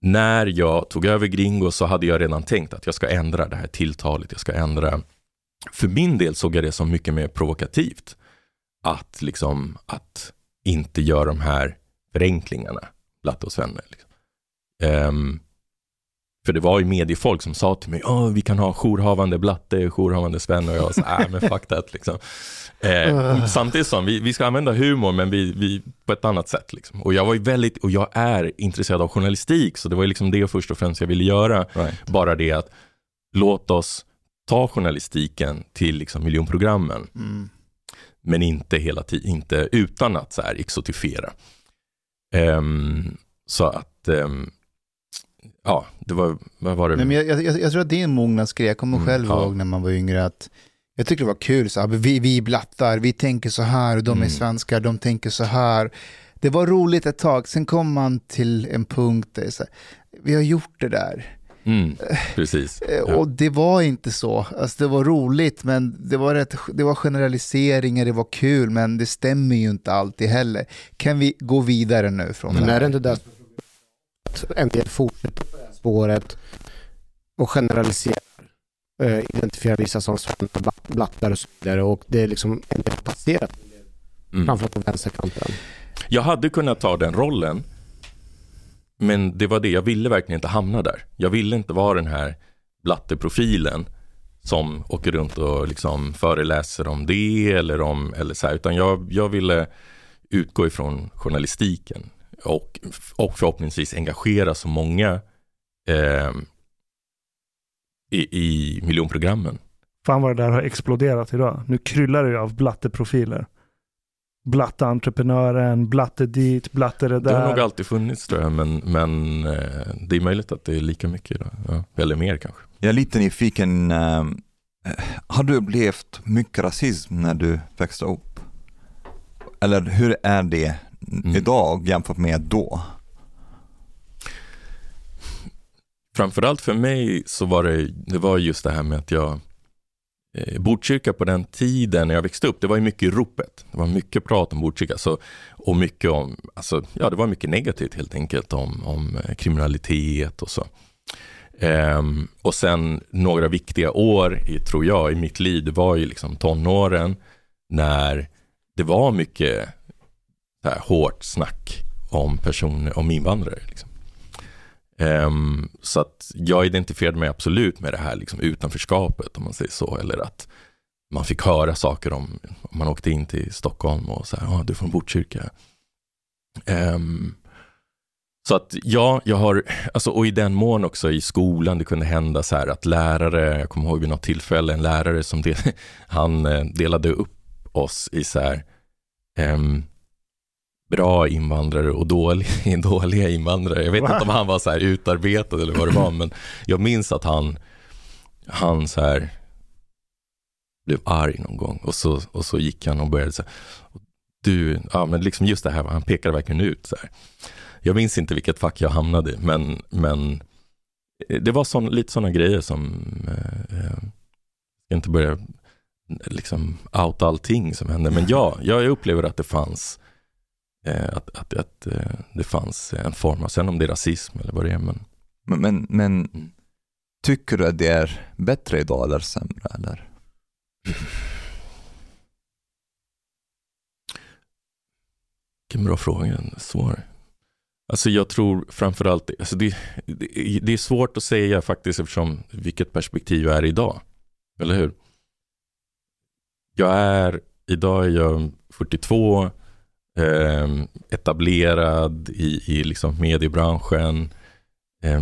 när jag tog över Gringo så hade jag redan tänkt att jag ska ändra det här tilltalet, jag ska ändra. För min del såg jag det som mycket mer provokativt att liksom att inte göra de här förenklingarna, Blatt och Svenne. Liksom. Um, för det var ju mediefolk som sa till mig, ja vi kan ha jourhavande Blatte, jourhavande Svenne, och jag sa, nej men fuck that liksom. Eh, samtidigt som vi, vi ska använda humor, men vi, vi på ett annat sätt liksom. Och jag var ju väldigt, och jag är intresserad av journalistik, så det var ju liksom det först och främst jag ville göra, right. Bara det att låt oss ta journalistiken till liksom miljonprogrammen, mm. men inte hela tiden, inte utan att så här exotifiera. Um, så att um, ja, det var, vad var det? Nej, men jag, jag, jag tror att det är en mognadsgrej. Jag kommer mm, själv ja. ihåg när man var yngre att jag tycker det var kul, så här, vi, vi blattar, vi tänker så här, och de mm. är svenskar, de tänker så här. Det var roligt ett tag, sen kom man till en punkt där så här, vi har gjort det där. Mm, precis. Ja. Och det var inte så, alltså det var roligt, men det var, rätt, det var generaliseringar, det var kul, men det stämmer ju inte alltid heller. Kan vi gå vidare nu från men det här? Är det inte där en del fortsätter på det här spåret och generaliserar, identifierar vissa som blattar och så vidare, och det är liksom inte passerat mm. framförallt på vänsterkanten. Jag hade kunnat ta den rollen, men det var det, jag ville verkligen inte hamna där. Jag ville inte vara den här blatteprofilen som åker runt och liksom föreläser om det eller om eller så här, utan jag, jag ville utgå ifrån journalistiken och, och förhoppningsvis engagera så många eh, I, i miljonprogrammen. Fan vad det där har exploderat idag. Nu kryllar det ju av blatteprofiler. Blatteentreprenören, blatte dit, blatte det där. Det har nog alltid funnits tror jag, men, men det är möjligt att det är lika mycket idag. Ja, eller mer kanske. Jag är lite nyfiken. Äh, har du upplevt mycket rasism när du växte upp? Eller hur är det mm. idag jämfört med då? Framförallt för mig så var det, det var just det här med att jag eh, Botkyrka på den tiden när jag växte upp, det var ju mycket i ropet. Det var mycket prat om Botkyrka så, och mycket om, alltså, ja, det var mycket negativt helt enkelt om, om kriminalitet och så. Ehm, och sen några viktiga år i, tror jag, i mitt liv, det var ju liksom tonåren när det var mycket så här, hårt snack om personer, om invandrare liksom. Um, så att jag identifierade mig absolut med det här liksom, utanförskapet om man säger så, eller att man fick höra saker om, om man åkte in till Stockholm och så här, ah, du är från Botkyrka. Um, så att ja, jag har, alltså, och i den mån också i skolan det kunde hända så här att lärare, jag kommer ihåg vid något tillfälle en lärare som del, han delade upp oss i så här um, bra invandrare och dåliga, dåliga invandrare. Jag vet wow. inte om han var så här utarbetad eller vad det var, men jag minns att han han så här blev arg någon gång och så, och så gick han och började så här, du, ja men liksom just det här, han pekade verkligen ut så här. Jag minns inte vilket fack jag hamnade i, men, men det var sån, lite såna grejer som eh, inte börja liksom outa allting som hände, men ja, jag upplever att det fanns eh, att, att, att eh, det fanns en form. Sen om det är rasism eller vad det är. Men, men, men, men mm. tycker du att det är bättre idag eller sämre? Eller? Vilken bra fråga, svår. Alltså jag tror framförallt, alltså det, det, det är svårt att säga faktiskt eftersom vilket perspektiv jag är idag. Eller hur? Jag är, idag är jag fyrtiotvå, eh, etablerad i, i liksom mediebranschen. Eh,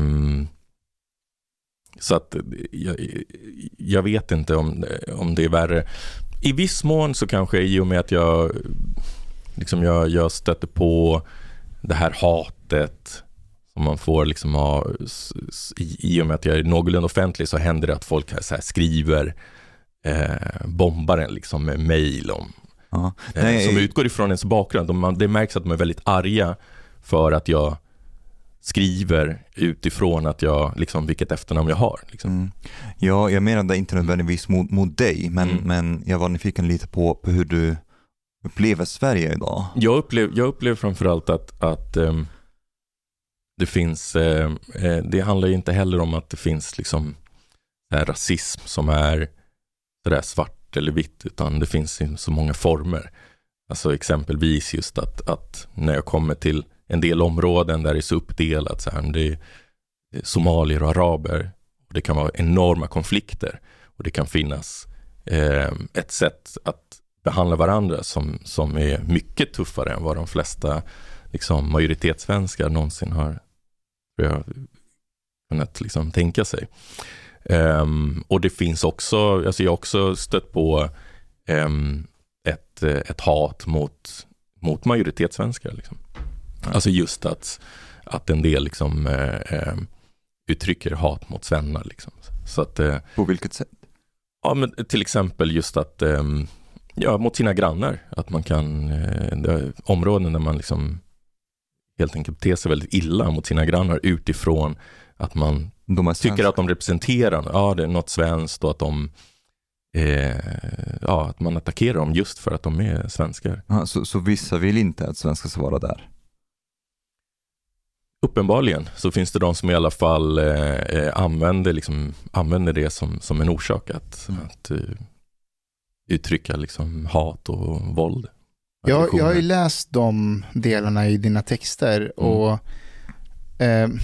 så att jag, jag vet inte om, om det är värre. I viss mån så kanske i och med att jag, liksom jag, jag stöter på det här hatet som man får liksom ha, i och med att jag är någorlunda offentlig så händer det att folk här så här skriver eh, bombar en liksom med mejl om ja. eh, som utgår ifrån ens bakgrund. De, man, det märks att de är väldigt arga för att jag skriver utifrån att jag liksom, vilket efternamn jag har. Liksom. Mm. Ja, jag menade inte nödvändigtvis mot, mot dig, men, mm. men jag var nyfiken lite på, på hur du upplever Sverige idag? Jag upplever, jag upplever framförallt att, att ähm, det finns äh, det handlar ju inte heller om att det finns liksom äh, rasism som är det där svart eller vitt, utan det finns så många former. Alltså exempelvis just att, att när jag kommer till en del områden där det är så uppdelat så här, det är somalier och araber och det kan vara enorma konflikter och det kan finnas äh, ett sätt att behandla varandra som, som är mycket tuffare än vad de flesta liksom, majoritetssvenskar någonsin har jag, kunnat liksom, tänka sig. Um, och det finns också, alltså jag har också stött på um, ett, ett hat mot, mot majoritetssvenskar. Liksom. Alltså just att, att en del liksom, uh, um, uttrycker hat mot svennar. Liksom. Så att, uh, på vilket sätt? Ja, men till exempel just att um, ja, mot sina grannar. Att man kan, eh, områden där man liksom helt enkelt beter sig väldigt illa mot sina grannar utifrån att man tycker att de representerar ja, det är något svenskt och att de eh, ja, att man attackerar dem just för att de är svenskar. Aha, så, så vissa vill inte att svenskar ska vara där? Uppenbarligen så finns det de som i alla fall eh, använder, liksom, använder det som, som en orsak att, mm. att uttrycka liksom hat och våld. Jag, jag har ju läst de delarna i dina texter och mm. eh,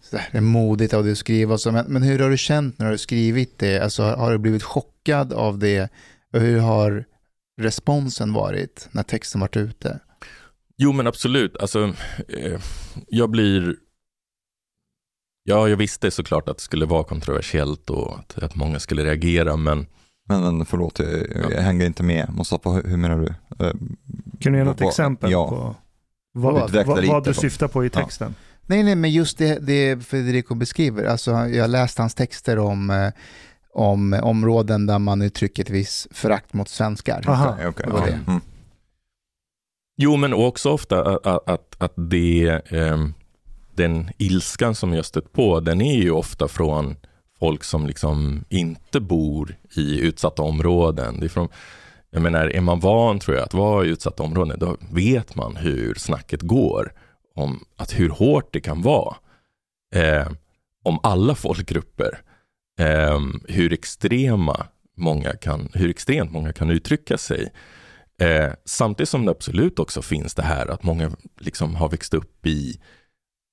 så där, det är modigt av det att skriva. Och så, men, men hur har du känt när du skrivit det? Alltså, har du blivit chockad av det? Och hur har responsen varit när texten varit ute? Jo men absolut. Alltså, eh, jag blir... Ja, jag visste såklart att det skulle vara kontroversiellt och att, att många skulle reagera, men Men, men förlåt, jag, jag ja. hänger inte med. Mustafa, hur, hur menar du? Kan du ge något på, exempel ja. på vad, vad, vad, vad du syftar på i texten? Ja. Nej, nej, men just det, det Federico beskriver. Alltså, jag har läst hans texter om, om områden där man uttrycker ett visst förakt mot svenskar. Aha, okej. Okay, okay. ja. mm. Jo, men också ofta att, att, att det, ähm, den ilskan som jag stött på, den är ju ofta från folk som liksom inte bor i utsatta områden. Det är från, jag menar, är man van tror jag att vara i utsatta områden, då vet man hur snacket går om att hur hårt det kan vara eh, om alla folkgrupper. Eh, hur extrema många kan, hur extremt många kan uttrycka sig. Eh, samtidigt som det absolut också finns det här att många liksom har växt upp i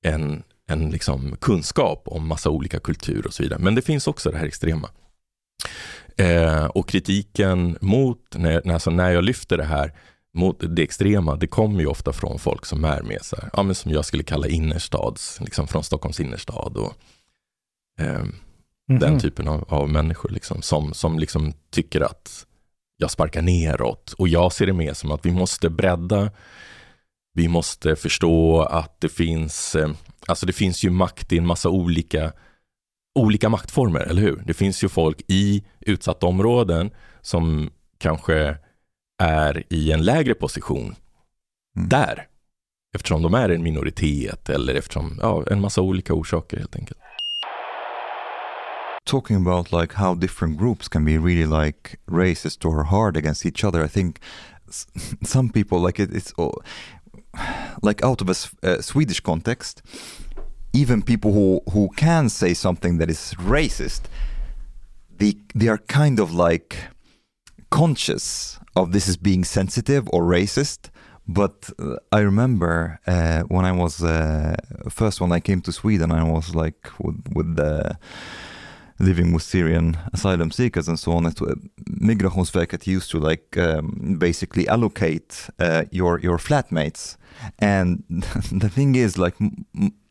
en en liksom kunskap om massa olika kulturer och så vidare. Men det finns också det här extrema. Eh, och kritiken mot, när, alltså när jag lyfter det här mot det extrema, det kommer ju ofta från folk som är med så här, ja, men som jag skulle kalla innerstads, liksom från Stockholms innerstad och eh, mm-hmm. den typen av, av människor liksom, som, som liksom tycker att jag sparkar neråt. Och jag ser det mer som att vi måste bredda, vi måste förstå att det finns... Eh, Alltså det finns ju makt i en massa olika, olika maktformer, eller hur? Det finns ju folk i utsatta områden som kanske är i en lägre position mm. där. Eftersom de är en minoritet eller eftersom, ja, en massa olika orsaker helt enkelt. Talking about like how different groups can be really like racist or hard against each other, I think some people like it, it's all... like out of a uh, Swedish context, even people who, who can say something that is racist, they they are kind of like conscious of this is being sensitive or racist. But uh, I remember uh, when I was uh, first when I came to Sweden, I was like with, with the living with Syrian asylum seekers and so on. It, uh, Migrationsverket used to like um, basically allocate uh, your your flatmates, and the thing is like m-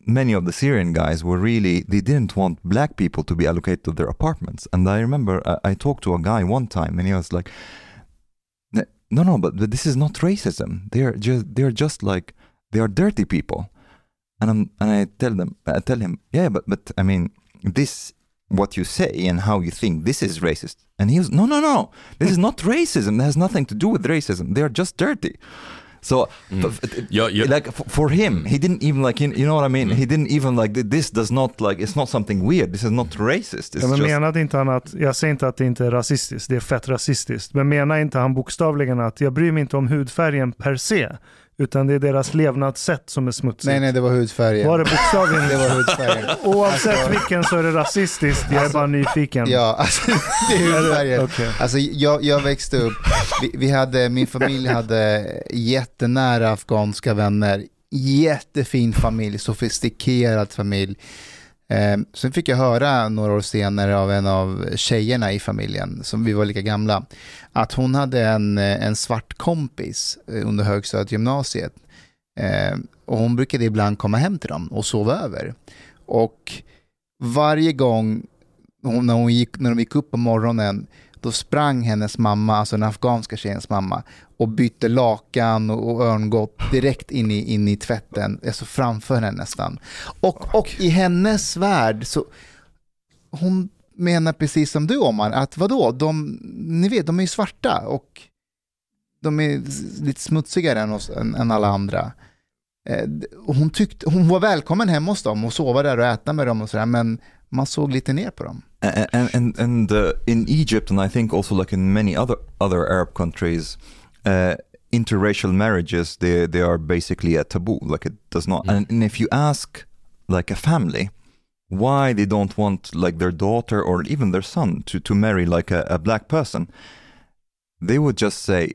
many of the Syrian guys were really they didn't want black people to be allocated to their apartments. And I remember I, I talked to a guy one time, and he was like, No, no, but, but this is not racism. They are just, they are just like, they are dirty people. And I'm, and I tell them, I tell him, yeah, but, but I mean, this, what you say and how you think, this is racist. And he was, no, no, no, this is not racism. That has nothing to do with racism. They are just dirty. So, mm. f- yeah, yeah. like f- for him, he didn't even like, you know what I mean? Mm. He didn't even like, this does not like, it's not something weird. This is not racist. It's ja, men just... menade inte han att, jag säger inte att det inte är rasistiskt, det är fett rasistiskt. Men menar inte han bokstavligen att jag bryr mig inte om hudfärgen per se, utan det är deras levnadssätt som är smutsigt. Nej, nej, det var hudfärgen. Var det bokstavligen? Det var hudfärgen. Oavsett alltså... vilken så är det rasistiskt. Jag är alltså... bara nyfiken. Ja, alltså det är hudfärgen. Okay. Alltså jag, jag växte upp. Vi, vi hade, min familj hade jättenära afghanska vänner. Jättefin familj, sofistikerad familj. Ehm, sen fick jag höra några år senare av en av tjejerna i familjen, som vi var lika gamla, att hon hade en, en svart kompis under högstadiet gymnasiet, ehm, och hon brukade ibland komma hem till dem och sova över. Och varje gång hon, när, hon gick, när de gick upp på morgonen, då sprang hennes mamma, alltså den afghanska tjejens mamma, och bytte lakan och, och örngott direkt in i, in i tvätten, alltså framför henne nästan. Och, och i hennes värld så, hon menar precis som du, Omar, att vadå, de, ni vet, de är ju svarta och de är lite smutsigare än, oss, än, än alla andra. Hon, tyckte, hon var välkommen hem hos dem och sova där och äta med dem och sådär, men man såg lite ner på dem. And and, and uh, in Egypt, and I think also like in many other other Arab countries, uh, interracial marriages they they are basically a taboo. Like it does not. Mm. And, and if you ask like a family why they don't want like their daughter or even their son to to marry like a, a black person, they would just say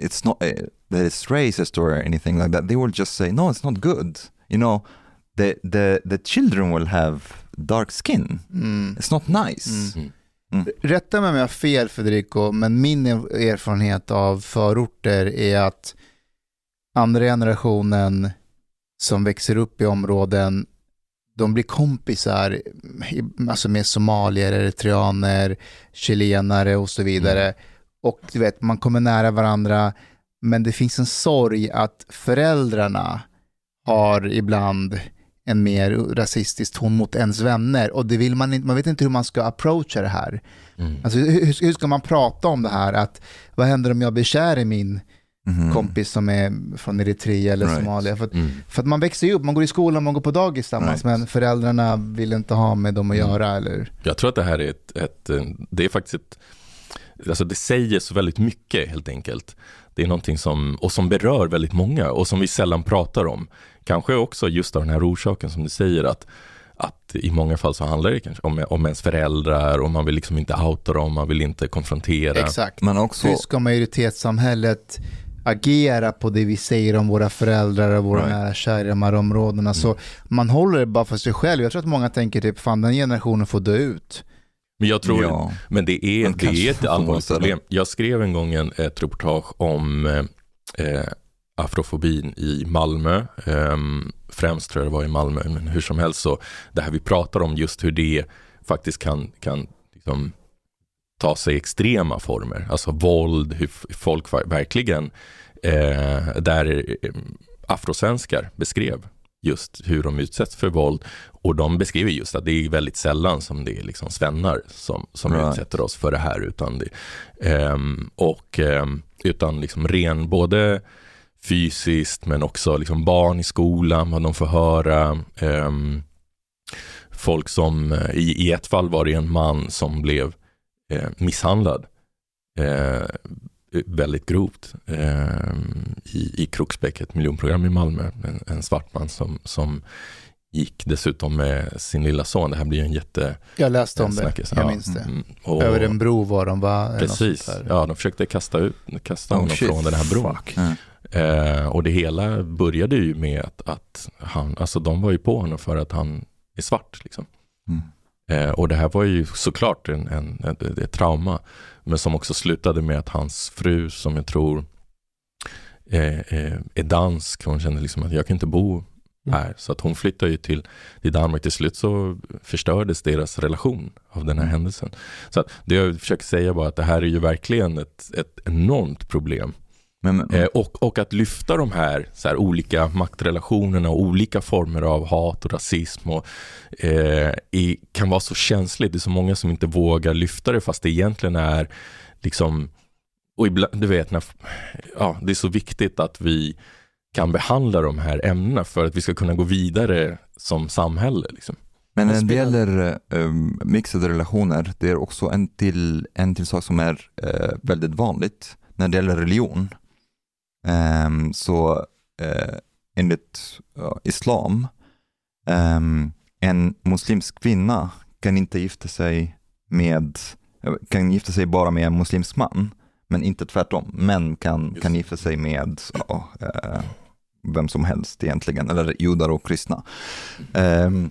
it's not uh, that it's racist or anything like that. They would just say no, it's not good. You know, the the the children will have dark skin. Mm. It's not nice. Mm. Mm. Rätta mig om jag har fel, Federico, men min erfarenhet av förorter är att andra generationen som växer upp i områden, de blir kompisar alltså med somalier, eritreaner, chilenare och så vidare. Mm. Och du vet, man kommer nära varandra, men det finns en sorg att föräldrarna har ibland en mer rasistisk ton mot ens vänner, och det vill man inte, man vet inte hur man ska approacha det här. Mm. Alltså, hur, hur ska man prata om det här, att vad händer om jag blir kär i min mm. kompis som är från Eritrea eller right. Somalia, för att, mm. för att man växer ju upp, man går i skolan, man går på dagis tillsammans, right. men föräldrarna vill inte ha med dem att mm. göra, eller? Jag tror att det här är ett, ett det är faktiskt ett, alltså det säger så väldigt mycket helt enkelt. Det är någonting som, och som berör väldigt många och som vi sällan pratar om. Kanske också just av den här orsaken som du säger, att, att i många fall så handlar det kanske om, om ens föräldrar, och man vill liksom inte outa dem, man vill inte konfrontera. Exakt, men också... hur ska majoritetssamhället agera på det vi säger om våra föräldrar och våra right. nära kära i de här områdena? Mm. Så man håller det bara för sig själv. Jag tror att många tänker typ, fan, den generationen får dö ut. Men jag tror ja. men det är, det är ett allvarligt problem. Jag skrev en gång en, ett reportage om eh, afrofobin i Malmö. Eh, främst tror jag det var i Malmö, men hur som helst så det här vi pratar om, just hur det faktiskt kan, kan liksom, ta sig extrema former. Alltså våld, hur folk verkligen, eh, där afrosvenskar beskrev just hur de utsätts för våld, och de beskriver just att det är väldigt sällan som det är liksom svennar som, som right. utsätter oss för det här, utan det, um, och um, utan liksom ren både fysiskt, men också liksom barn i skolan, vad de får höra, um, folk som i, i ett fall var det en man som blev uh, misshandlad uh, väldigt grovt eh, i, i Kroksbäck, ett miljonprogram i Malmö. En, en svart man som, som gick dessutom med sin lilla son. Det här blir ju en jätte... Jag läste om det, jag minns det. Ja, och, över en bro var de, va? Precis, ja, de försökte kasta, ut, kasta oh, honom shit. från den här bron. Mm. Eh, och det hela började ju med att, att han, alltså de var ju på honom för att han är svart liksom. Mm. Eh, och det här var ju såklart en, en, en, en, ett trauma, men som också slutade med att hans fru, som jag tror eh, eh, är dansk, hon kände liksom att jag kan inte bo här. Mm. Så att hon flyttade ju till, till Danmark. Till slut så förstördes deras relation av den här händelsen. Så att det jag försöker säga bara att det här är ju verkligen ett, ett enormt problem. Men, men, eh, och, och att lyfta de här, så här olika maktrelationerna och olika former av hat och rasism och, eh, i, kan vara så känsligt. Det är så många som inte vågar lyfta det, fast det egentligen är liksom, och ibland, du vet när, ja, det är så viktigt att vi kan behandla de här ämnena för att vi ska kunna gå vidare som samhälle liksom. Men när det gäller äh, mixade relationer, det är också en till, en till sak som är äh, väldigt vanligt när det gäller religion. Um, så uh, enligt uh, islam, um, en muslimsk kvinna kan inte gifta sig med kan gifta sig bara med en muslimsk man, men inte tvärtom. Män kan, kan gifta sig med uh, uh, vem som helst egentligen, eller judar och kristna. Um,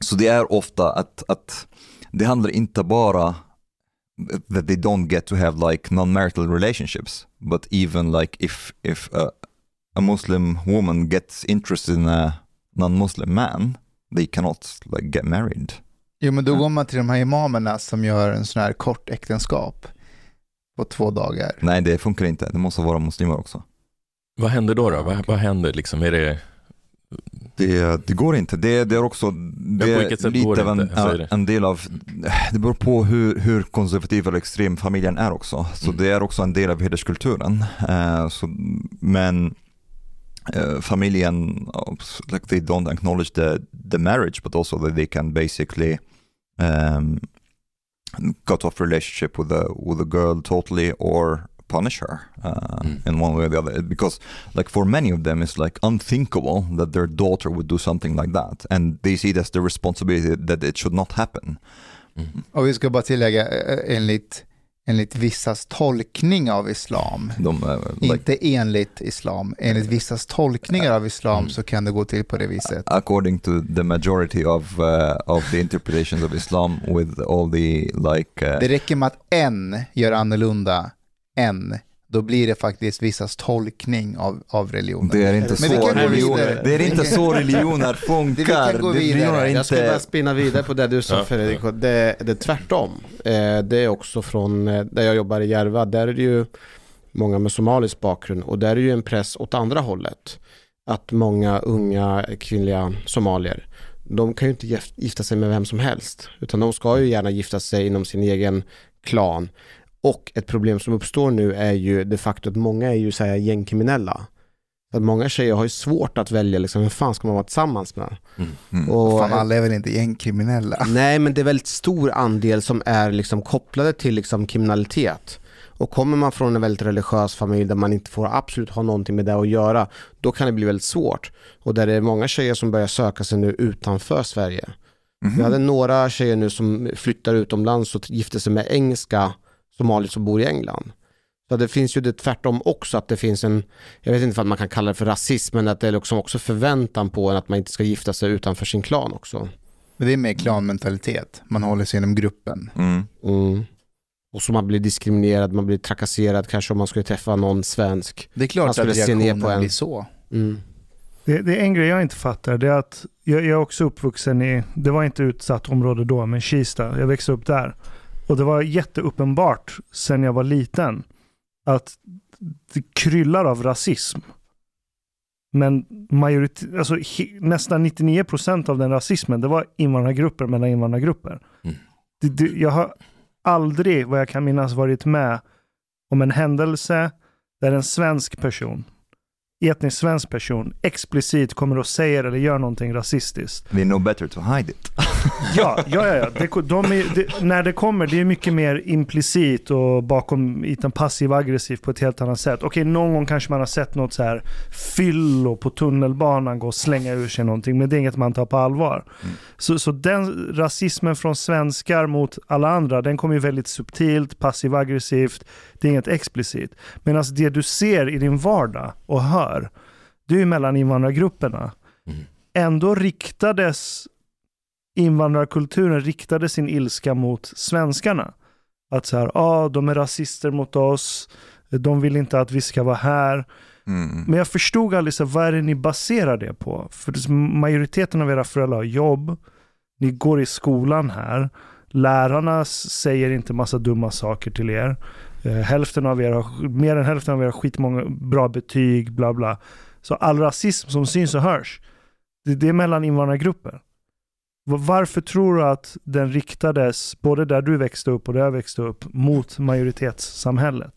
så det är ofta att, att det handlar inte bara that they don't get to have like non-marital relationships, but even like if if a, a Muslim woman gets interested in a non-Muslim man, they cannot like get married. Jo, men då går man till de här imamerna som gör en sån här kort äktenskap på två dagar. Nej, det funkar inte. Det måste vara muslimer också. Vad händer då då? Vad, vad händer liksom? Är det... Det, det går inte. Det, det är också det är lite av en, en del av... Det beror på hur, hur konservativ eller extrem familjen är också. Så mm. det är också en del av hederskulturen. Uh, så, men uh, familjen, uh, like they don't acknowledge the, the marriage, but also that they can basically um, cut off relationship with a, with a girl totally or punish her uh, mm. in one way or the other, because like for many of them it's like unthinkable that their daughter would do something like that, and they see it as the responsibility that it should not happen. Mm. Och vi ska bara tillägga enligt, enligt vissas tolkning av islam, de, uh, like, inte enligt islam, enligt vissas tolkningar av islam mm. så kan det gå till på det viset. According to the majority of, uh, of the interpretations of Islam with all the like... Uh, det räcker med att en gör annorlunda än, då blir det faktiskt vissas tolkning av, av religionen. Det är inte så religioner, det är inte så religioner funkar. Det, vi religioner inte... Jag ska bara spinna vidare på det du sa, Federico. Det, det är tvärtom. Det är också från där jag jobbar i Järva. Där är det ju många med somalisk bakgrund, och där är det ju en press åt andra hållet. Att många unga kvinnliga somalier, de kan ju inte gifta sig med vem som helst, utan de ska ju gärna gifta sig inom sin egen klan. Och ett problem som uppstår nu är ju de facto att många är ju så här gängkriminella. Att många tjejer har ju svårt att välja liksom, hur fan ska man vara tillsammans med? Mm. Mm. Och, fan, alla är väl inte gängkriminella? Nej, men det är väldigt stor andel som är liksom kopplade till liksom kriminalitet. Och kommer man från en väldigt religiös familj där man inte får absolut ha någonting med det att göra, då kan det bli väldigt svårt. Och där är det många tjejer som börjar söka sig nu utanför Sverige. Mm-hmm. Vi hade några tjejer nu som flyttar utomlands och gifter sig med engelska somalier som bor i England. Så det finns ju det tvärtom också, att det finns en, jag vet inte om man kan kalla det för rasism, men att det är liksom också förväntan på att man inte ska gifta sig utanför sin klan också. Men det är mer klanmentalitet. Man håller sig inom gruppen. Mm. Mm. Och så man blir diskriminerad, man blir trakasserad kanske om man skulle träffa någon svensk. Det är klart att reaktionen på en. blir så. Mm. Det, det är en grej jag inte fattar, det är att jag, jag är också uppvuxen i, det var inte utsatt område då, men Kista. Jag växte upp där. Och det var jätteuppenbart sen jag var liten att det kryllar av rasism. Men majorit- alltså, he- nästan nittionio procent av den rasismen, det var invandrargrupper mellan invandrargrupper. Mm. Det, det, jag har aldrig, vad jag kan minnas, varit med om en händelse där en svensk person, etnisk svensk person, explicit kommer och säger eller gör någonting rasistiskt. They know better to hide it. Ja, ja, ja. Det, de är, det, när det kommer, det är mycket mer implicit och bakom ytan passiv-aggressivt på ett helt annat sätt. Okej, någon gång kanske man har sett något så här fyllo på tunnelbanan gå och slänga ur sig någonting, men det är inget man tar på allvar. Mm. Så, så den rasismen från svenskar mot alla andra, den kommer ju väldigt subtilt, passiv-aggressivt. Det är inget explicit. Medan det du ser i din vardag och hör, det är ju mellan invandrargrupperna. Mm. Ändå riktades invandrarkulturen riktade sin ilska mot svenskarna. Att så här, ah, de är rasister mot oss, de vill inte att vi ska vara här. Mm. Men jag förstod aldrig så här, vad är det ni baserar det på? För majoriteten av era föräldrar har jobb, ni går i skolan här, lärarna säger inte massa dumma saker till er, hälften av er har, mer än hälften av er har skitmånga bra betyg, bla bla. Så all rasism som syns och hörs, det, det är mellan invandrargrupper. Varför tror du att den riktades både där du växte upp och där jag växte upp mot majoritetssamhället?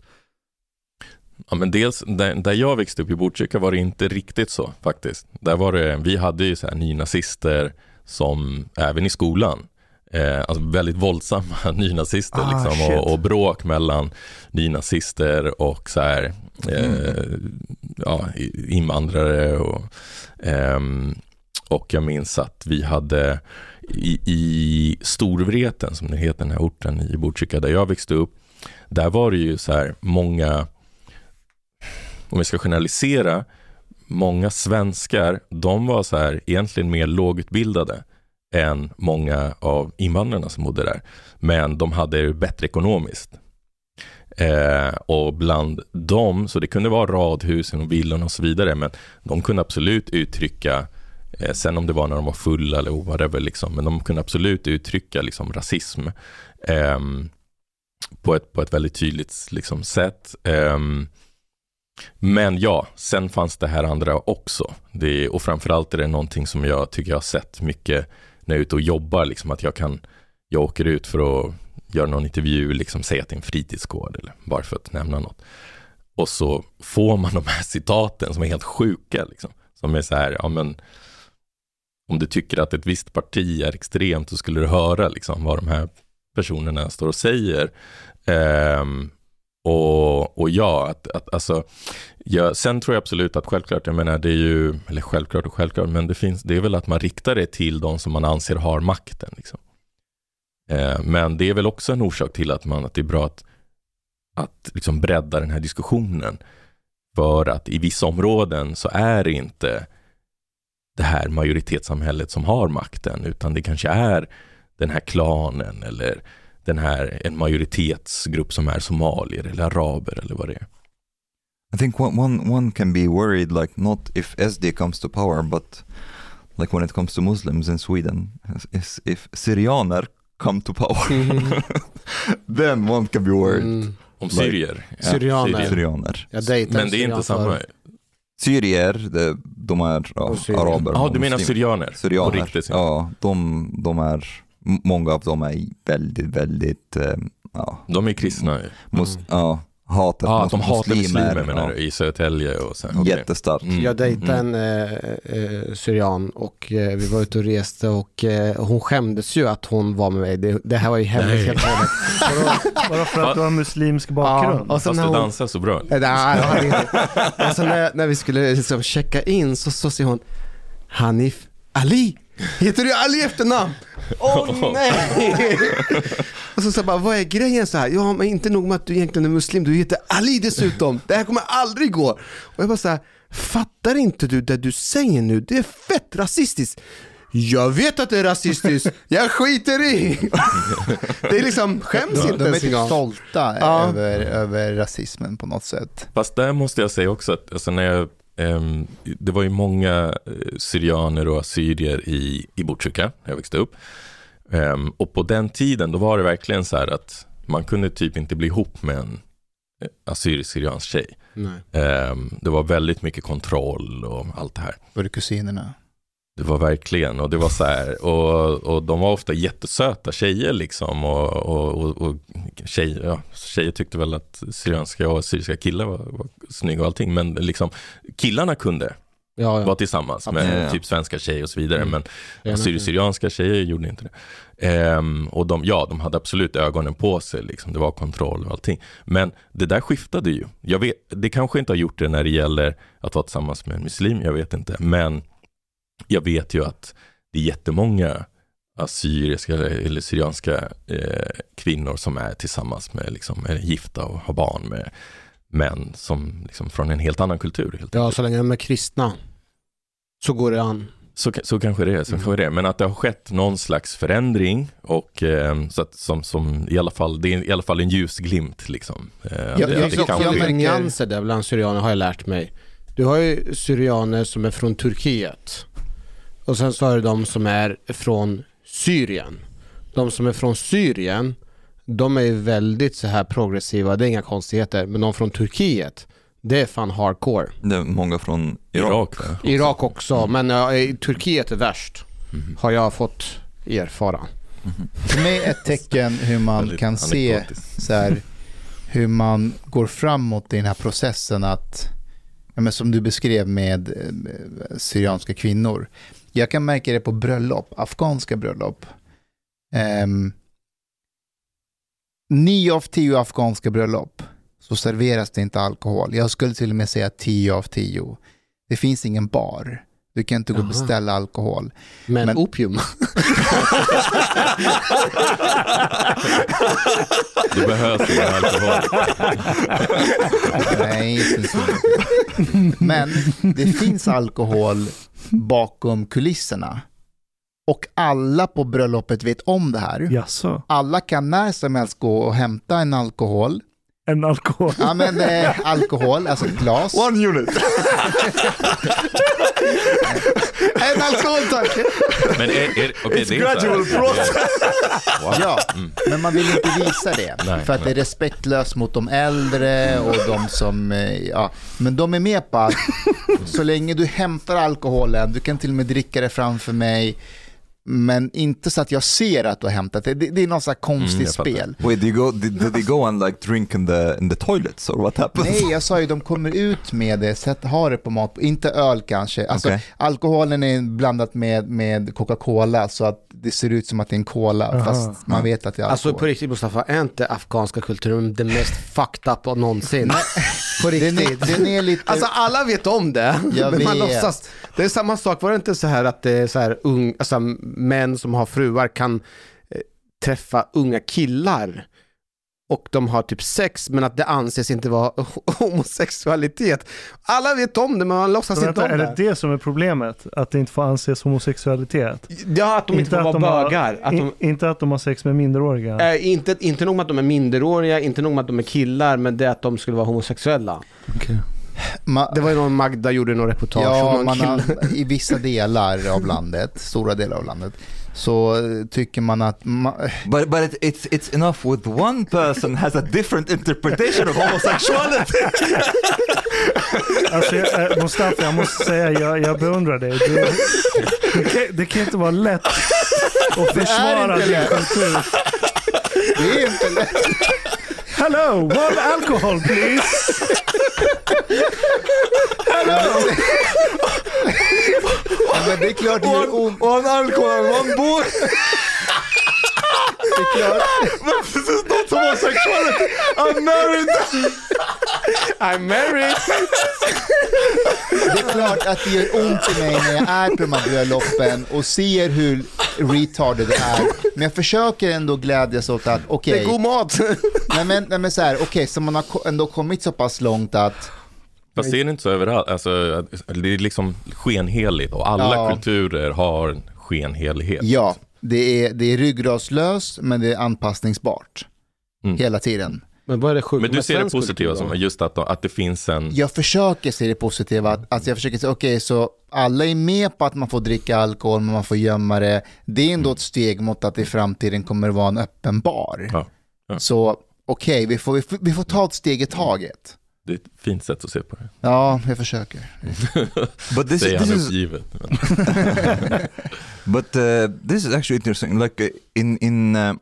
Ja, men dels där, där jag växte upp i Botkyrka var det inte riktigt så faktiskt. Där var det, vi hade ju så här nynazister som även i skolan, eh, alltså väldigt våldsamma nynazister ah, liksom, och, och bråk mellan nynazister och så här, eh, mm. ja, invandrare och ehm, och jag minns att vi hade i, i Storvreten, som det heter den här orten i Botkyrka där jag växte upp, där var det ju så här många, om vi ska generalisera, många svenskar, de var så här egentligen mer lågutbildade än många av invandrarna som bodde där. Men de hade det bättre ekonomiskt. Eh, och bland dem, så det kunde vara radhusen och villorna och så vidare, men de kunde absolut uttrycka, sen om det var när de var fulla eller whatever liksom, men de kunde absolut uttrycka liksom rasism eh, på ett på ett väldigt tydligt liksom sätt. Eh, men ja, sen fanns det här andra också. Det, och framförallt är det någonting som jag tycker jag har sett mycket när jag är ute och jobbar liksom, att jag kan jag åker ut för att göra någon intervju liksom, säga till en fritidsgård eller bara för att nämna något. Och så får man de här citaten som är helt sjuka liksom, som är så här, ja men om du tycker att ett visst parti är extremt så skulle du höra liksom, vad de här personerna står och säger. Ehm, och, och ja, att, att, alltså, ja, sen tror jag absolut att självklart, jag menar det är ju, eller självklart och självklart, men det, finns, det är väl att man riktar det till de som man anser har makten. Liksom. Ehm, men det är väl också en orsak till att, man, att det är bra att, att liksom bredda den här diskussionen. För att i vissa områden så är det inte det här majoritetssamhället som har makten, utan det kanske är den här klanen eller den här en majoritetsgrupp som är somalier eller araber eller vad det är. I think one one one can be worried like not if S D comes to power but like when it comes to Muslims in Sweden, if, if Syrianer come to power mm. then one can be worried. Mm. Om syrier. Like, ja, syrianer. Syrier. Syrianer. Men det är syrianer. Inte samma. Syrier, det, de är syrier. Araber. Ja, ah, du menar syrianer? Syrianer. Riktigt, ja, ja de, de är, många av dem är väldigt, väldigt... Ja, de är kristna. Mus, mm. Ja, hatet ah, mot de muslimer. Muslimer ja. Menar du, i Södertälje och sen. Okay. Jättestart. Mm. Jag dejtade en eh, syrian och eh, vi var ute och reste och eh, hon skämdes ju att hon var med mig. Det, det här var ju hemligt helt hållet. Bara för att du har muslimsk bakgrund. Ja, och fast du hon... dansar så bra. Nej, alltså när, när vi skulle liksom checka in så, så ser hon Hanif Ali. Heter du Ali efternamn? Åh oh, nej! Och så sa jag bara, vad är grejen så här? Ja, men inte nog med att du egentligen är muslim, du heter Ali dessutom. Det här kommer aldrig gå. Och jag bara så här, fattar inte du det du säger nu? Det är fett rasistiskt. Jag vet att det är rasistiskt. Jag skiter i. Det är liksom skäms inte. De är typ stolta ja. över, över rasismen på något sätt. Fast där måste jag säga också att alltså när jag Um, det var ju många syrianer och assyrier i, i Botkyrka när jag växte upp. Um, och på den tiden då var det verkligen så här att man kunde typ inte bli ihop med en assyrisk-syriansk tjej. Nej. Um, det var väldigt mycket kontroll och allt det här. Var det kusinerna? Det var verkligen, och det var så här, och, och de var ofta jättesöta tjejer liksom, och, och, och, och tjejer, ja, tjejer tyckte väl att syrianska och syriska killar var, var snygga och allting, men liksom killarna kunde ja, ja. var tillsammans Absolut. med ja. typ svenska tjejer och så vidare. Mm. Men syrianska tjejer gjorde inte det. Ehm, och de, ja, de hade absolut ögonen på sig. Liksom. Det var kontroll och allting. Men det där skiftade ju. Jag vet, det kanske inte har gjort det när det gäller att vara tillsammans med en muslim. Jag vet inte. Men jag vet ju att det är jättemånga assyriska eller syrianska eh, kvinnor som är tillsammans med, liksom, är gifta och har barn med män som liksom från en helt annan kultur. Helt ja, så länge de är kristna så går det an. Så, så kanske det är, så mm. kanske det är. Men att det har skett någon slags förändring och eh, så att, som, som i alla fall, det är i alla fall en ljus glimt liksom. Eh, ja, det, jag tycker att det är nyanser där bland syrianer har jag lärt mig. Du har ju syrianer som är från Turkiet och sen så har du de som är från Syrien. De som är från Syrien, de är ju väldigt så här progressiva, det är inga konstigheter, men de från Turkiet, det är fan hardcore. Det är många från Irak. Irak, Irak också, mm. men ja, Turkiet är värst, mm. har jag fått erfara. Mm. För mig är ett tecken hur man kan se så här, hur man går framåt i den här processen att, ja, men som du beskrev med eh, syrianska kvinnor. Jag kan märka det på bröllop, afghanska bröllop. Um, nio av tio afghanska bröllop så serveras det inte alkohol. Jag skulle till och med säga tio av tio. Det finns ingen bar. Du kan inte gå och beställa alkohol. Men, Men... opium. Du behövs ingen alkohol. Nej, inte så. Men det finns alkohol bakom kulisserna. Och alla på bröllopet vet om det här. Jaså. Alla kan när som helst gå och hämta en alkohol. En alkohol? Ja, men eh, alkohol, alltså glas. One unit. En alkohol, tack. Men är, är, okay, it's gradual process. Wow. Ja, mm. men man vill inte visa det. Nej, för att nej. det är respektlöst mot de äldre och de som... Ja, men de är med på att så länge du hämtar alkoholen, du kan till och med dricka det framför mig. Men inte så att jag ser att du har hämtat det. Det, det är någon sån här konstig mm, spel. Wait, did, go, did, did they go and like drink in the, in the toilets or what happens? Nej, jag sa ju de kommer ut med det, så att ha det på mat. Inte öl kanske. Alltså, okay. Alkoholen är blandat med, med Coca-Cola så att det ser ut som att det är en cola. Uh-huh. Fast man vet att det är alkohol. Alltså på riktigt, Mustafa, är inte afghanska kulturen den mest fucked up någonsin? På riktigt. Den är, den är lite... Alltså alla vet om det. Jag men man låtsas. Det är samma sak. Var det inte så här att det är så här ung... Alltså, män som har fruar kan eh, träffa unga killar och de har typ sex, men att det anses inte vara homosexualitet. Alla vet om det, men man låtsas men vänta, inte om det. Är det det som är problemet? Att det inte får anses homosexualitet? Ja, att de inte, inte får att vara de bögar. Har, att de, in, inte att de har sex med minderåriga. Äh, inte, inte nog med att de är minderåriga, inte nog med att de är killar, men det att de skulle vara homosexuella. Okej. Okay. Ma- det var ju någon Magda gjorde någon reportage ja, någon man har, i vissa delar av landet, stora delar av landet så tycker man att ma- but, but it, it's, it's enough with one person has a different interpretation of homosexuality. Alltså, jag, eh, Mustafa, jag måste säga jag, jag beundrar dig. Du, det, kan, det kan inte vara lätt att försvara din kultur. Det är inte lätt. Hello, one alcohol please. Hello. Ja, men det är klart one, o- one alcohol, one boy. Det är klart. Men this is not homosexuality. I'm married. I'm married. Det är klart att det gör ont i mig när jag är på de här brölloppen och ser hur retarded det är. Men jag försöker ändå glädjas åt att okej. Okay, det är god mat. Nej men, nej, men så här, okej, okay, så man har ändå kommit så pass långt att... Fast det är inte så överallt. Alltså, det är liksom skenheligt och alla ja. kulturer har en skenhelighet. Ja, det är, det är ryggradslöst men det är anpassningsbart mm. hela tiden. Men, vad är det sjukt? Men du ser det positiva som just att, att det finns en... Jag försöker se det positiva. Att, att jag försöker se, okej, okay, så alla är med på att man får dricka alkohol men man får gömma det. Det är ändå mm. ett steg mot att i framtiden kommer det vara en öppen bar. Ja. Ja. Så okej, okay, vi, får, vi, får, vi får ta ett steg i taget. Det är ett fint sätt att se på det. Ja, jag försöker. But this, this is But uh, this is actually interesting. Like in in uh,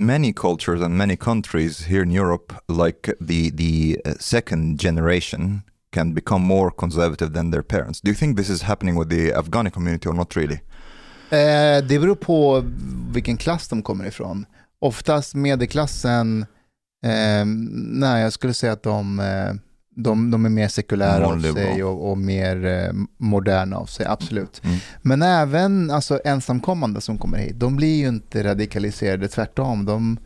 many cultures and many countries here in Europe, like the the second generation can become more conservative than their parents. Do you think this is happening with the Afghani community or not really? Eh, det beror på vilken klass de kommer ifrån. Oftast medelklassen, eh, nej, jag skulle säga att de, de, de är mer sekulära av sig och, och mer eh, moderna av sig, absolut. Mm. Men även alltså, ensamkommande som kommer hit, de blir ju inte radikaliserade, tvärtom. De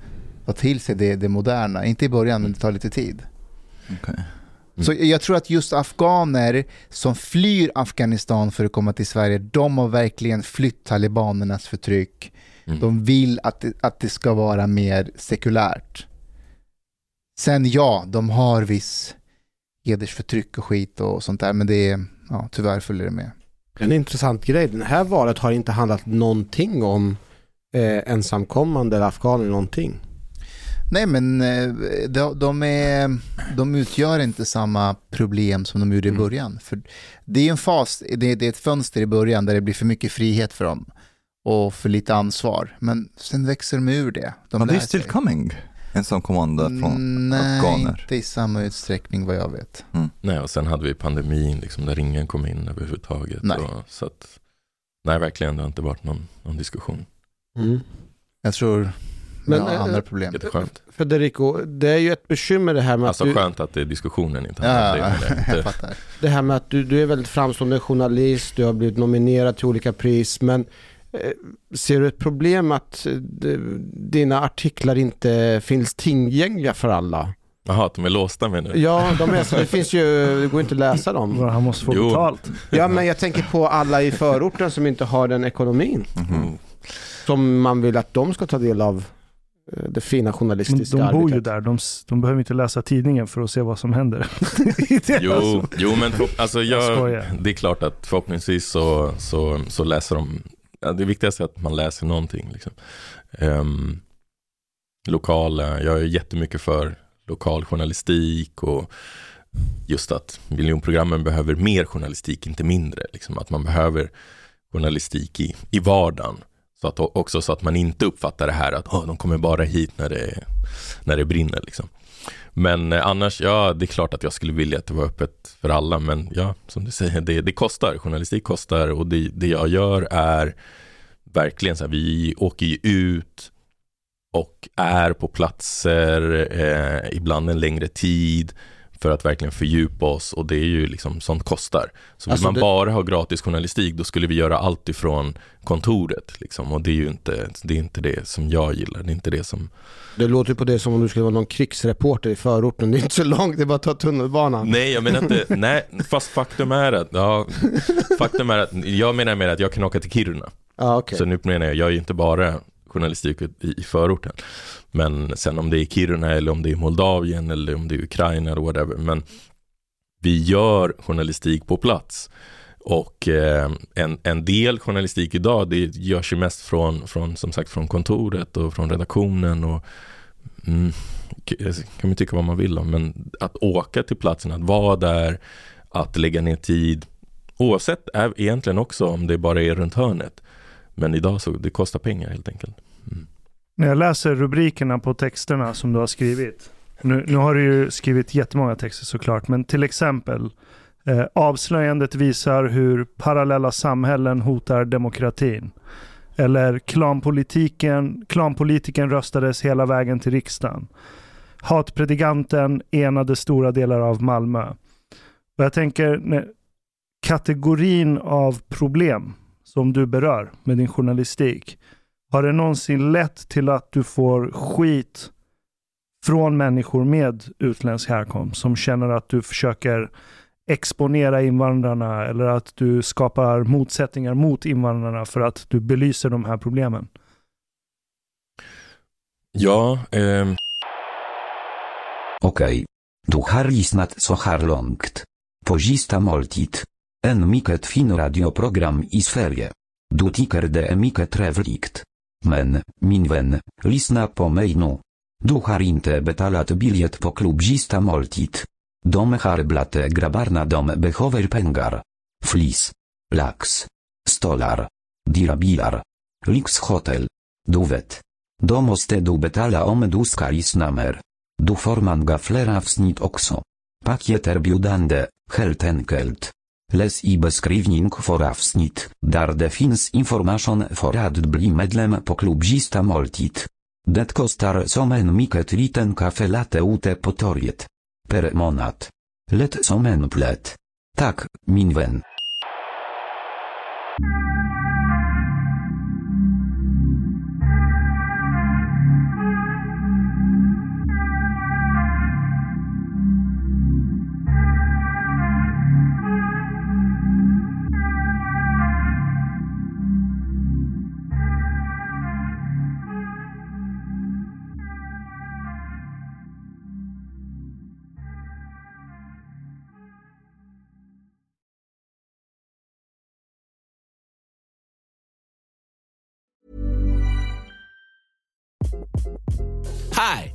tar till sig det, det moderna, inte i början, men det tar lite tid. Okay. Mm. Så jag tror att just afghaner som flyr Afghanistan för att komma till Sverige, de har verkligen flytt talibanernas förtryck. Mm. De vill att det, att det ska vara mer sekulärt. Sen ja, de har viss hedersförtryck och skit och sånt där, men det är, ja, tyvärr följer det med. En intressant grej, den här valet har inte handlat någonting om eh, ensamkommande eller afghaner någonting. Nej, men de, de, är, de utgör inte samma problem som de gjorde i början. För det är en fas, det är ett fönster i början där det blir för mycket frihet för dem och för lite ansvar. Men sen växer de ur det. De Are they still sig. Coming? Ensamkommande från Nej, afghaner? Nej, inte i samma utsträckning vad jag vet. Mm. Nej, och sen hade vi pandemin liksom, där ingen kom in överhuvudtaget. Nej, och, så att, nej verkligen, det har inte varit någon, någon diskussion. Mm. Jag tror... Men ja, andra problem. Federico, det är ju ett bekymmer det här med alltså, att du... skönt att det är diskussionen inte. Ja, ja, det, jag fattar. Det här med att du, du är väldigt framstående journalist, du har blivit nominerad till olika pris, men eh, ser du ett problem att d- dina artiklar inte finns tillgängliga för alla? Jaha, att de är låsta med nu. Ja, de är så, det finns ju, det går inte att läsa dem. Han måste få betalt. Ja, men jag tänker på alla i förorten som inte har den ekonomin. Mm-hmm. Som man vill att de ska ta del av. Det fina journalistiska arbetet. De bor ju där, de, de behöver inte läsa tidningen för att se vad som händer. Jo, alltså. jo, men alltså jag, det är klart att förhoppningsvis så, så, så läser de. Det viktigaste är att man läser någonting. Liksom. Um, lokala, jag är jättemycket för lokal journalistik och just att miljonprogrammen behöver mer journalistik, inte mindre. Liksom. Att man behöver journalistik i, i vardagen. Så att också så att man inte uppfattar det här att oh, de kommer bara hit när det, när det brinner. Liksom. Men eh, annars, ja, det är klart att jag skulle vilja att det var öppet för alla. Men ja, som du säger, det, det kostar. Journalistik kostar och det, det jag gör är verkligen så här, vi åker ju ut och är på platser eh, ibland en längre tid för att verkligen fördjupa oss, och det är ju liksom sånt kostar. Så alltså vill man det... bara ha gratis journalistik, då skulle vi göra allt ifrån kontoret liksom, och det är ju inte det, är inte det som jag gillar, det är inte det som... Det låter ju på det som om du skulle vara någon krigsreporter i förorten, det är inte så långt, det är bara att ta tunnelbanan. Nej, jag menar inte, nej, fast faktum är att, ja, faktum är att jag menar med att jag kan åka till Kiruna. Ah, okay. Så nu menar jag, jag är ju inte bara journalistik i förorten. Men sen om det är Kiruna eller om det är Moldavien eller om det är Ukraina eller whatever. Men vi gör journalistik på plats. Och eh, en, en del journalistik idag, det görs ju mest från, från, som sagt, från kontoret och från redaktionen. Och, mm, kan man tycka vad man vill om. Men att åka till platsen, att vara där, att lägga ner tid. Oavsett är egentligen också om det bara är runt hörnet. Men idag så det kostar pengar helt enkelt. Mm. När jag läser rubrikerna på texterna som du har skrivit. Nu, nu har du ju skrivit jättemånga texter såklart. Men till exempel. Eh, avslöjandet visar hur parallella samhällen hotar demokratin. Eller klanpolitiken, klanpolitiken röstades hela vägen till riksdagen. Hatpredikanten enade stora delar av Malmö. Och jag tänker. Nej, kategorin av problem som du berör med din journalistik, har det någonsin lett till att du får skit från människor med utländsk härkomst som känner att du försöker exponera invandrarna eller att du skapar motsättningar mot invandrarna för att du belyser de här problemen? Ja. Eh... Okej. Okay. Du har lyssnat så här långt på Sista måltid. En mycket fin radioprogram i Sverige. Du tycker det är mycket trevligt. Men, min vän, lyssna på mig nu. Du har inte betalat biljet på klubb Sista måltid. De har blate grabbarna dom behöver pengar. Flis. Lax. Stolar. Dirabilar. Lix hotel. Du vet. Du måste du betala om du ska lyssna mer. Du får man gaflera avsnitt också. Pakieterbjudande, helt enkelt. Läs i beskrivning för avsnitt, där det finns information för att bli medlem på klubb Sista Måltid. Det kostar som en mycket liten kaffelatte ute på torget. Per månad. Lätt som en plätt. Tak, min vän. Hi,